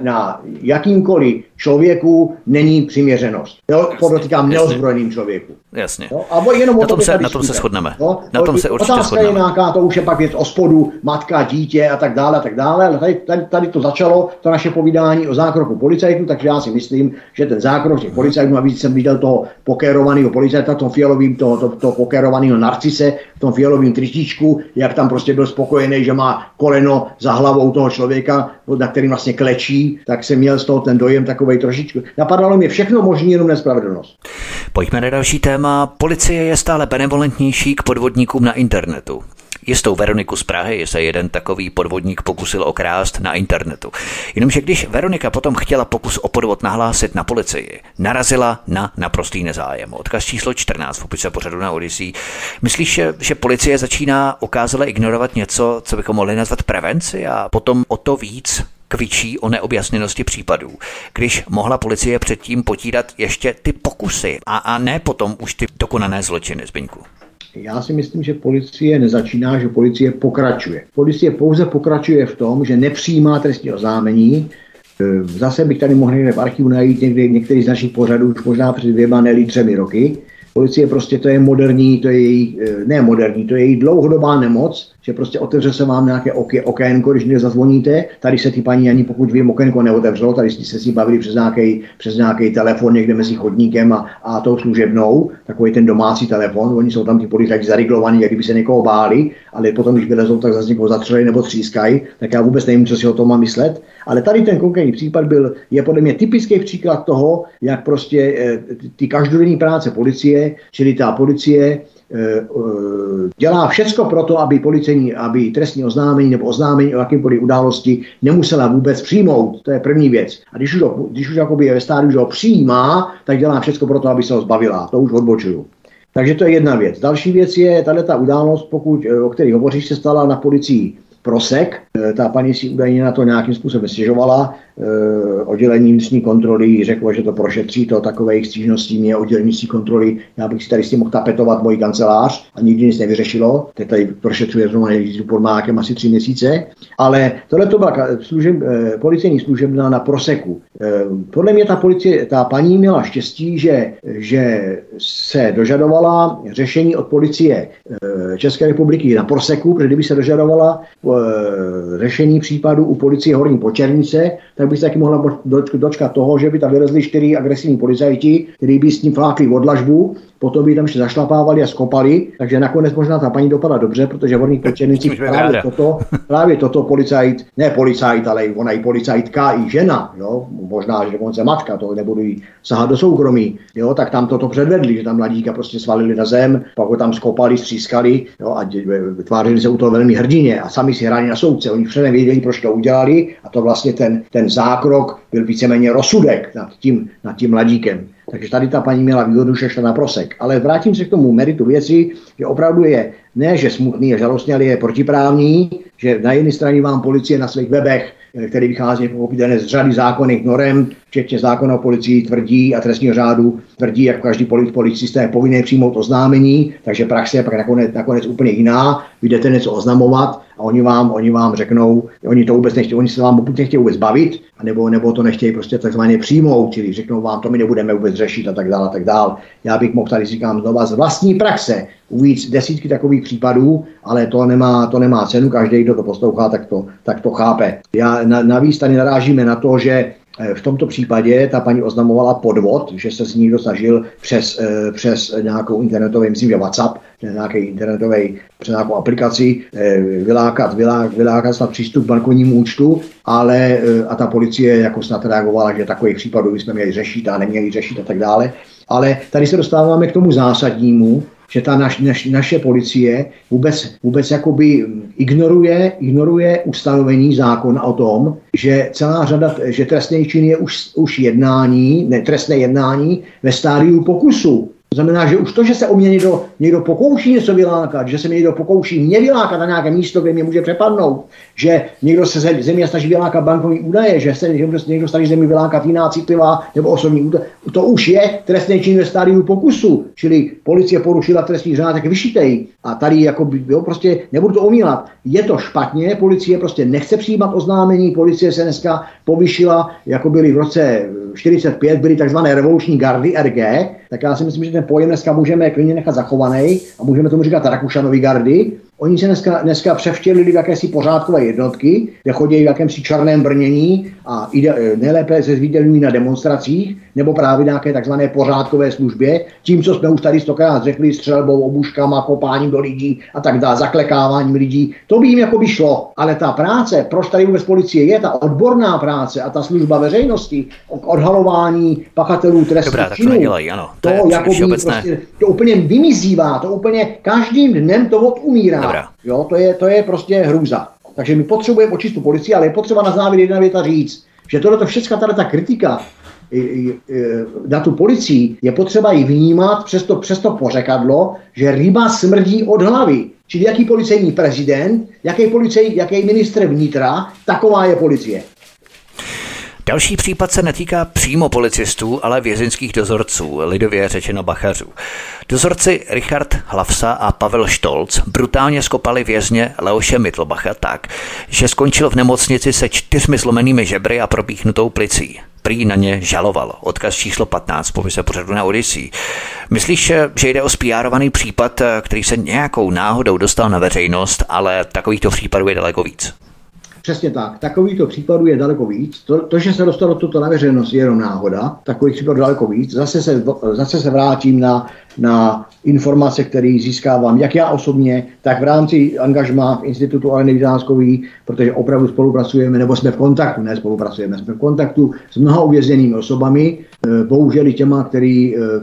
na jakýmkoliv člověku není přiměřenost. Jo, podotýkám neozbrojeným člověku. Jasně. Jo, a jenom na tom se shodneme. Jo, na tom se určitě shodneme. Je nějaká, to už je pak věc OSPODu, matka, dítě a tak dále, ale tady to začalo, to naše povídání o zákroku policajtů, takže já si myslím, že ten zákrok těch policajtů, a víc jsem viděl toho pokérovaného policajta, tom fialovým, toho pokérovaného narcise, v tom fialovým tričíčku, jak tam prostě byl spokojený, že má koleno za hlavou toho člověka, na kterým vlastně klečí, tak jsem měl z toho ten dojem takovej trošičku. Napadalo mě všechno možný, jenom nespravedlnost. Pojďme na další téma. Policie je stále benevolentnější k podvodníkům na internetu. Jistou Veroniku z Prahy se jeden takový podvodník pokusil okrást na internetu. Jenomže když Veronika potom chtěla pokus o podvod nahlásit na policii, narazila na naprostý nezájem. Odkaz číslo 14 v popise pořadu na Odyssey. Myslíš, že policie začíná okázale ignorovat něco, co bychom mohli nazvat prevenci a potom o to víc kvičí o neobjasněnosti případů, když mohla policie předtím potírat ještě ty pokusy a ne potom už ty dokonané zločiny, Zbyňku? Já si myslím, že policie nezačíná, že policie pokračuje. Policie pouze pokračuje v tom, že nepřijímá trestní oznámení. Zase bych tady mohl někde v archivu najít některý z našich pořadů už možná před 2 nebo 3 roky. Policie prostě to je moderní, to je její dlouhodobá nemoc, že prostě otevře se vám nějaké okénko, když někde zazvoníte. Tady se ty paní ani pokud vím, okénko neotevřelo, tady se si bavili přes nějaký telefon někde mezi chodníkem a tou služebnou, takový ten domácí telefon, oni jsou tam ty policajti zaryglovaní, jak kdyby se někoho báli, ale potom, když vylezou, tak zase někoho zatřelej nebo třískají, tak já vůbec nevím, co si o tom mám myslet. Ale tady ten konkrétní případ je podle mě typický příklad toho, jak prostě ty každodenní práce policie, čili ta policie dělá všecko pro to, aby trestní oznámení nebo oznámení o jakýmkoliv události nemusela vůbec přijmout. To je první věc. A když už jakoby je ve stádiu, že ho přijímá, tak dělá všecko pro to, aby se ho zbavila. To už odbočuju. Takže to je jedna věc. Další věc je, tato událost, o které hovoříš, se stala na policii Prosek. Ta paní si údajně na to nějakým způsobem stěžovala. Oddělení vnitřní kontroly řeklo, že to prošetří, to takových stížností mě oddělení vnitřní kontroly. Já bych si tady s tím mohl tapetovat moji kancelář a nikdy nic nevyřešilo. Teď tady prošetřuje zrovna pod mákem asi 3 měsíce. Ale tohle to byla policejní služebna na Proseku. Podle mě ta paní měla štěstí, že se dožadovala řešení od policie České republiky na Proseku, protože kdyby se dožadovala řešení případu u policie Horní Počernice, tak by se taky mohla dočkat toho, že by tam vylezli 4 agresivní policajti, kteří by s ním flákli odlažbu, potom by tam ještě zašlapávali a skopali, takže nakonec možná ta paní dopadla dobře, protože v Horních Počernicích právě toto policajt, ne policajt, ale ona i policajtka, i žena, jo, možná, že dokonce matka, to nebudu jí sahat do soukromí, jo, tak tam toto předvedli, že tam mladíka prostě svalili na zem, pak ho tam skopali, střískali, jo, a tvářili se u toho velmi hrdině a sami si hráli na soudce, oni předem věděli, proč to udělali a to vlastně ten zákrok byl víceméně rozsudek nad tím mladíkem. Takže tady ta paní měla výhodu, že šla na Prosek. Ale vrátím se k tomu meritu věci, že opravdu je ne, že smutný a žalostný, ale je protiprávní, že na jedné straně vám policie na svých webech, který vychází pochopitelně z řady zákonných norem, včetně zákona o policii tvrdí a trestního řádu tvrdí, jako každý policista je povinný přijmout oznámení, takže praxe je pak nakonec úplně jiná. Vy jdete něco oznamovat a oni vám řeknou, oni to vůbec nechtějí, oni se vám buď nechtějí vůbec bavit, nebo to nechtějí prostě takzvaně přijmout, čili řeknou vám, to my nebudeme vůbec řešit a tak dále, a tak dále. Já bych mohl tady říkám znova z vlastní praxe uvíc desítky takových případů, ale to nemá cenu, každý, kdo to poslouchá, tak to chápe. Navíc tady narážíme na to, že v tomto případě ta paní oznamovala podvod, že se s ní někdo snažil přes nějakou internetovou, myslím, že WhatsApp, nějaký internetový, přes nějakou aplikaci vylákat snad přístup k bankovnímu účtu, ale a ta policie jako snad reagovala, že takových případů bychom měli řešit a neměli řešit a tak dále. Ale tady se dostáváme k tomu zásadnímu, že ta naše policie vůbec jakoby ignoruje ustanovení zákona o tom, že celá řada, že trestný čin je už jednání, ne, trestné jednání ve stádiu pokusu. To znamená, že už to, že se o mě někdo pokouší něco vylákat, že se mě někdo pokouší mě vylákat na nějaké místo, kde mě může přepadnout, že někdo se ze mě snaží vylákat bankovní údaje, že se někdo snaží ze mě vylákat jiná citlivá nebo osobní údaje, to už je trestný čin ve stádiu pokusu, čili policie porušila trestní řád, tak vyšitej. A tady jako, jo, prostě nebudu to omílat. Je to špatně, policie prostě nechce přijímat oznámení, policie se dneska povyšila, jako byly v roce 45, byly takzvané revoluční gardy RG, tak já si myslím, že ten pojem dneska můžeme klidně nechat zachovaný a můžeme tomu říkat Rakušanovi gardy. Oni se dneska převtělili v jakési pořádkové jednotky, kde chodí v jakémsi černém brnění a nejlépe se zvídělují na demonstracích nebo právě nějaké takzvané pořádkové službě. Tím, co jsme už tady stokrát řekli, střelbou, obuškama, kopáním do lidí a tak dále, zaklekáváním lidí, to by jim jako by šlo. Ale ta práce, proč tady vůbec policie je, ta odborná práce a ta služba veřejnosti, odhalování pachatelů trestných činů, to úplně vymizívá, to úplně každým dnem to odumírá. Jo, to je prostě hrůza. Takže my potřebujeme očistu policii, ale je potřeba na závěr jedna věta říct, že tohleto všechna ta kritika na tu policii je potřeba ji vnímat přes to pořekadlo, že ryba smrdí od hlavy. Čili jaký policejní prezident, jaký ministr vnitra, taková je policie. Další případ se netýká přímo policistů, ale vězeňských dozorců, lidově řečeno bachařů. Dozorci Richard Hlavsa a Pavel Štolc brutálně skopali vězně Leoše Mittelbacha tak, že skončil v nemocnici se 4 zlomenými žebry a propíchnutou plicí. Prý na ně žaloval. Odkaz číslo 15 popise pořadu na Odyssey. Myslíš, že jde o spíárovaný případ, který se nějakou náhodou dostal na veřejnost, ale takovýchto případů je daleko víc? Přesně tak. Takovýchto případů je daleko víc. To, že se dostalo toto na veřejnost, je jenom náhoda. Takových případů daleko víc. Zase se vrátím na informace, které získávám, jak já osobně, tak v rámci angažmá v Institutu Aleny Vitáskové, protože opravdu spolupracujeme, nebo jsme v kontaktu, ne spolupracujeme, jsme v kontaktu s mnoha uvězněnými osobami, bohužel i těma,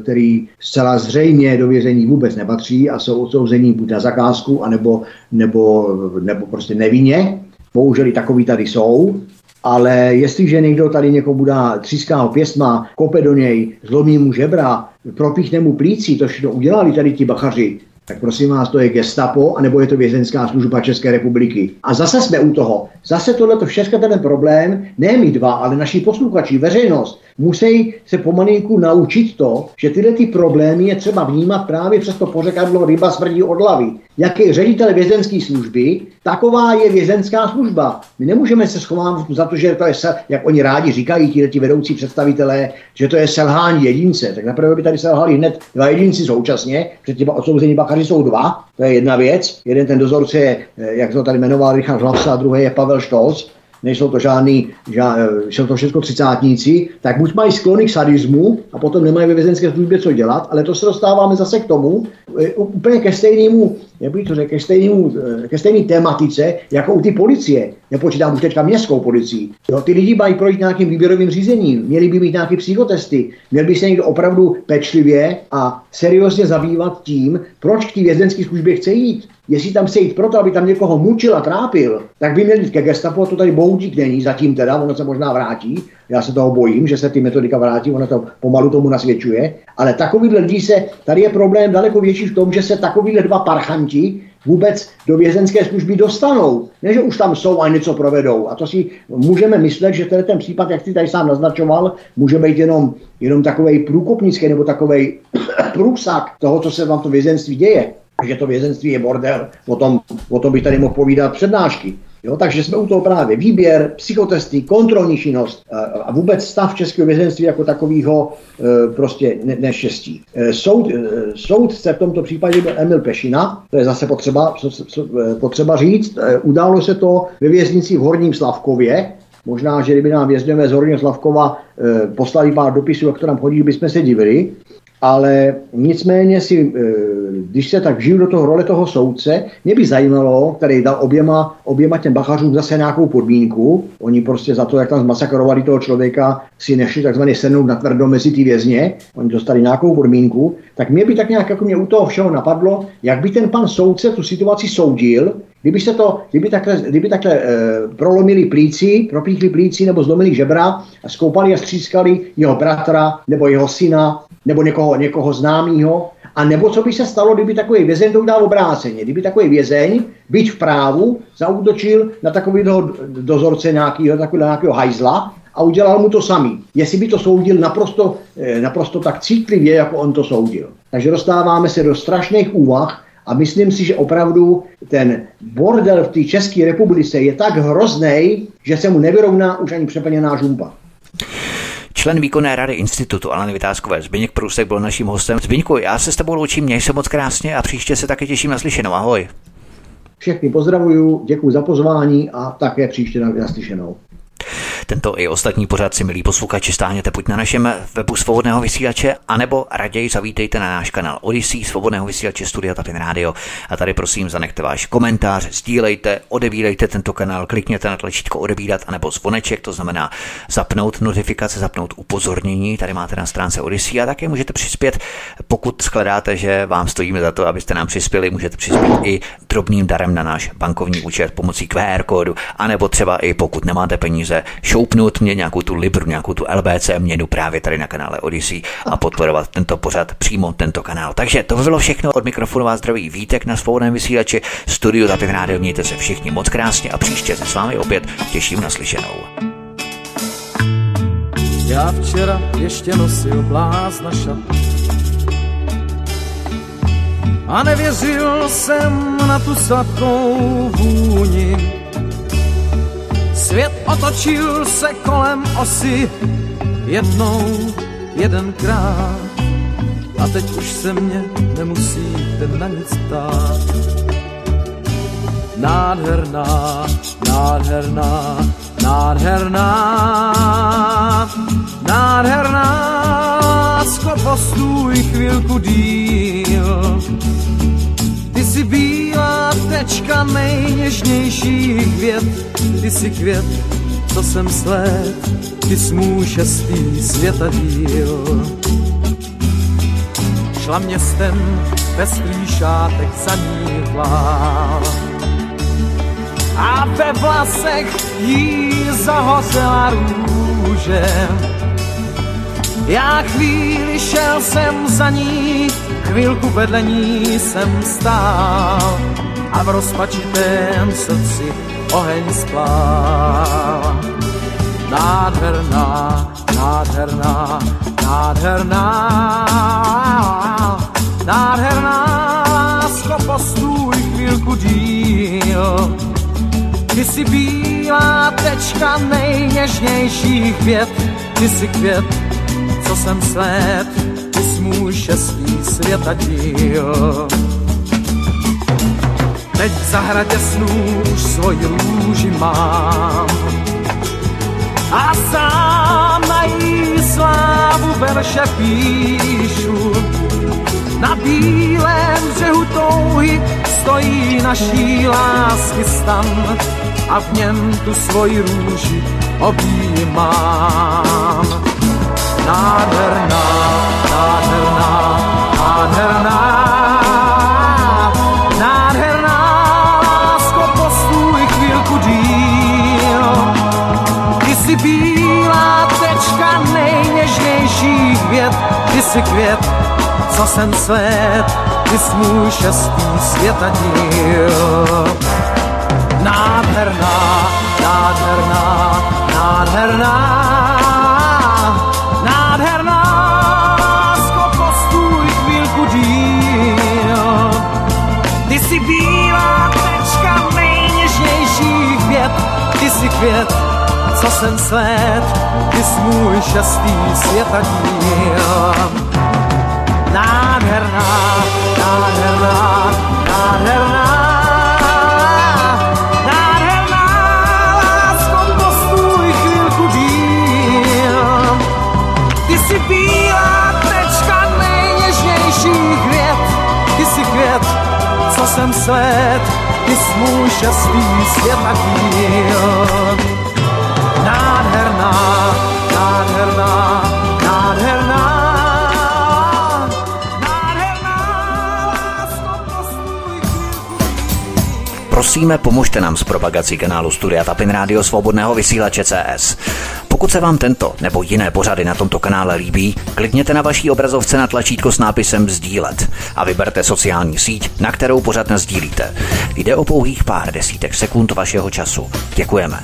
který zcela zřejmě do vězení vůbec nepatří a jsou odsouzení buď na zakázku, anebo prostě nevinně. Bohužel i takový tady jsou, ale jestliže někdo tady někomu dá tříská pěstma, kope do něj, zlomí mu žebra, propíchne mu plící, to všechno udělali tady ti bachaři, tak prosím vás, to je gestapo, anebo je to vězeňská služba České republiky. A zase jsme u toho. Zase tohleto všechno ten problém, ne my dva, ale naši posluchači, veřejnost, musí se pomalinku naučit to, že tyhle ty problémy je třeba vnímat právě přes to pořekadlo ryba smrdí od hlavy. Jaký ředitel vězeňské služby, taková je vězeňská služba. My nemůžeme se schovávat za to, že to je, jak oni rádi říkají, ti vedoucí představitelé, že to je selhání jedince. Tak naprvé by tady selhali hned 2 jedinci současně, před těma odsouzení bachaři jsou 2, to je jedna věc. Jeden ten dozorce je, jak to tady jmenoval Richard Hlavsa, a druhý je Pavel Štolc. Nejsou to jsou to všechno třicátníci, tak buď mají sklony k sadismu a potom nemají ve vězeňské službě co dělat, ale to se dostáváme zase k tomu, úplně ke stejné tematice, jako u ty policie. Nepočítám už teďka městskou policii. Jo, ty lidi mají projít nějakým výběrovým řízením, měli by mít nějaké psychotesty, měl by se někdo opravdu pečlivě a seriózně zabývat tím, proč k té vězeňské službě chce jít. Jestli tam sejít proto, aby tam někoho mučil a trápil, tak by měl jít ke gestapu, a to tady Boudík není, zatím teda, ono se možná vrátí, já se toho bojím, že se ty metodika vrátí, ono to pomalu tomu nasvědčuje, ale takovýhle lidi se, tady je problém daleko větší v tom, že se takovýhle dva parchanti vůbec do vězenské služby dostanou, ne že už tam jsou a něco provedou. A to si můžeme myslet, že ten případ, jak ty tady sám naznačoval, může být jenom takovej průkopnický nebo takovej průsak toho, co se vám to vězenství děje. Že to vězenství je bordel, o tom bych tady mohl povídat přednášky. Jo, takže jsme u toho právě výběr, psychotesty, kontrolní činnost a vůbec stav českého vězenství jako takového prostě neštěstí. Soudce v tomto případě byl Emil Pešina, to je zase potřeba říct. Událo se to ve věznici v Horním Slavkově. Možná, že kdyby nám vězněme z Horního Slavkova poslali pár dopisů, o kterém chodí, bychom se divili. Ale nicméně si, když se tak žiju do toho role toho soudce, mě by zajímalo, který dal oběma těm bachařům zase nějakou podmínku. Oni prostě za to, jak tam zmasakrovali toho člověka, si nešli takzvaně sednout na tvrdo mezi ty vězně. Oni dostali nějakou podmínku. Tak mě by tak nějak, jako mě u toho všeho napadlo, jak by ten pan soudce tu situaci soudil, kdyby takhle prolomili plíci, propíchli plíci nebo zlomili žebra a skoupali a střískali jeho bratra nebo jeho syna nebo někoho známýho. A nebo co by se stalo, kdyby takový vězeň to udělal obráceně. Kdyby takový vězeň, byť v právu, zaútočil na takového dozorce nějakého hajzla a udělal mu to samý. Jestli by to soudil naprosto tak citlivě, jako on to soudil. Takže dostáváme se do strašných úvah. A myslím si, že opravdu ten bordel v té České republice je tak hrozný, že se mu nevyrovná už ani přeplněná žumpa. Člen výkonné rady Institutu Aleny Vitáskové Zbyněk Prousek byl naším hostem. Zbyňku, já se s tebou loučím, měj se moc krásně a příště se taky těším na slyšenou. Ahoj. Všechny pozdravuju, děkuji za pozvání a také příště na slyšenou. Tento i ostatní pořad si, milí posluchači, stáhněte buď na našem webu Svobodného vysílače, anebo raději zavítejte na náš kanál Odyssey Svobodného vysílače Studia Tapin Radio. A tady prosím zanechte váš komentář, sdílejte, odebírejte tento kanál, klikněte na tlačítko odebírat anebo zvoneček, to znamená zapnout notifikace, zapnout upozornění. Tady máte na stránce Odyssey a také můžete přispět, pokud shledáte, že vám stojíme za to, abyste nám přispěli, můžete přispět i drobným darem na náš bankovní účet pomocí QR kódu, anebo třeba i pokud nemáte peníze, koupnout mě nějakou tu libru, nějakou tu LBC měnu právě tady na kanále Odyssey a podporovat tento pořad přímo tento kanál. Takže to bylo všechno, od mikrofonu vás zdraví Vítek na Svobodném vysílači, studiu Tapin Radio, mějte se všichni moc krásně a příště se s vámi opět těším na slyšenou. Já včera ještě nosil blázna šat a nevěřil jsem na tu sladkou vůni. Svět otočil se kolem osy jedenkrát a teď už se mě nemusíte na nic ptát. Nádherná, nádherná, nádherná, nádherná, lásko, postůj chvilku díl. Ty jsi bílá tečka nejněžnějších vět, ty jsi květ, co jsem sled, ty jsi můj šestý světadíl. Šla městem pestrý šátek za ní hlál a ve vlasech jí zahořela růže. Já chvíli šel jsem za ní, chvilku vedle ní jsem stál a v rozpačitém srdci oheň splál. Nádherná, nádherná, nádherná, nádherná, lásko, postůj chvilku díl. Ty jsi bílá tečka nejněžnějších vět, ty jsi květ, co jsem sled, ty jsi můj šestý světadíl. Teď v zahradě snů už svoji růži mám a sám na jí slávu verše píšu. Na bílém břehu touhy stojí naší lásky stan a v něm tu svoji růži objímám. Nádherná, nádherná, nádherná, nádherná, Ty jsi květ, co jsem svět, ty jsi můj šestý světadíl. Nádherná, nádherná, nádherná, nádherná, skoko stůj chvílku díl. Ty jsi bílá tečka nejnižnějších vět, ty jsi květ, co jsem svět, ty jsi můj šestý světadíl. Nádherná, nádherná, nádherná, nádherná, lásko, postuj chvilku díl. Ty jsi bílá tečka nejněžnějších vět, ty jsi květ, co jsem svět, ty jsi můj šestý světadíl. Nádherná, nádherná, nádherná, prosíme, pomožte nám s propagací kanálu Studia Tapin Rádio Svobodného vysílače CS. Pokud se vám tento nebo jiné pořady na tomto kanále líbí, klikněte na vaší obrazovce na tlačítko s nápisem sdílet a vyberte sociální síť, na kterou pořad nasdílíte. Jde o pouhých pár desítek sekund vašeho času. Děkujeme.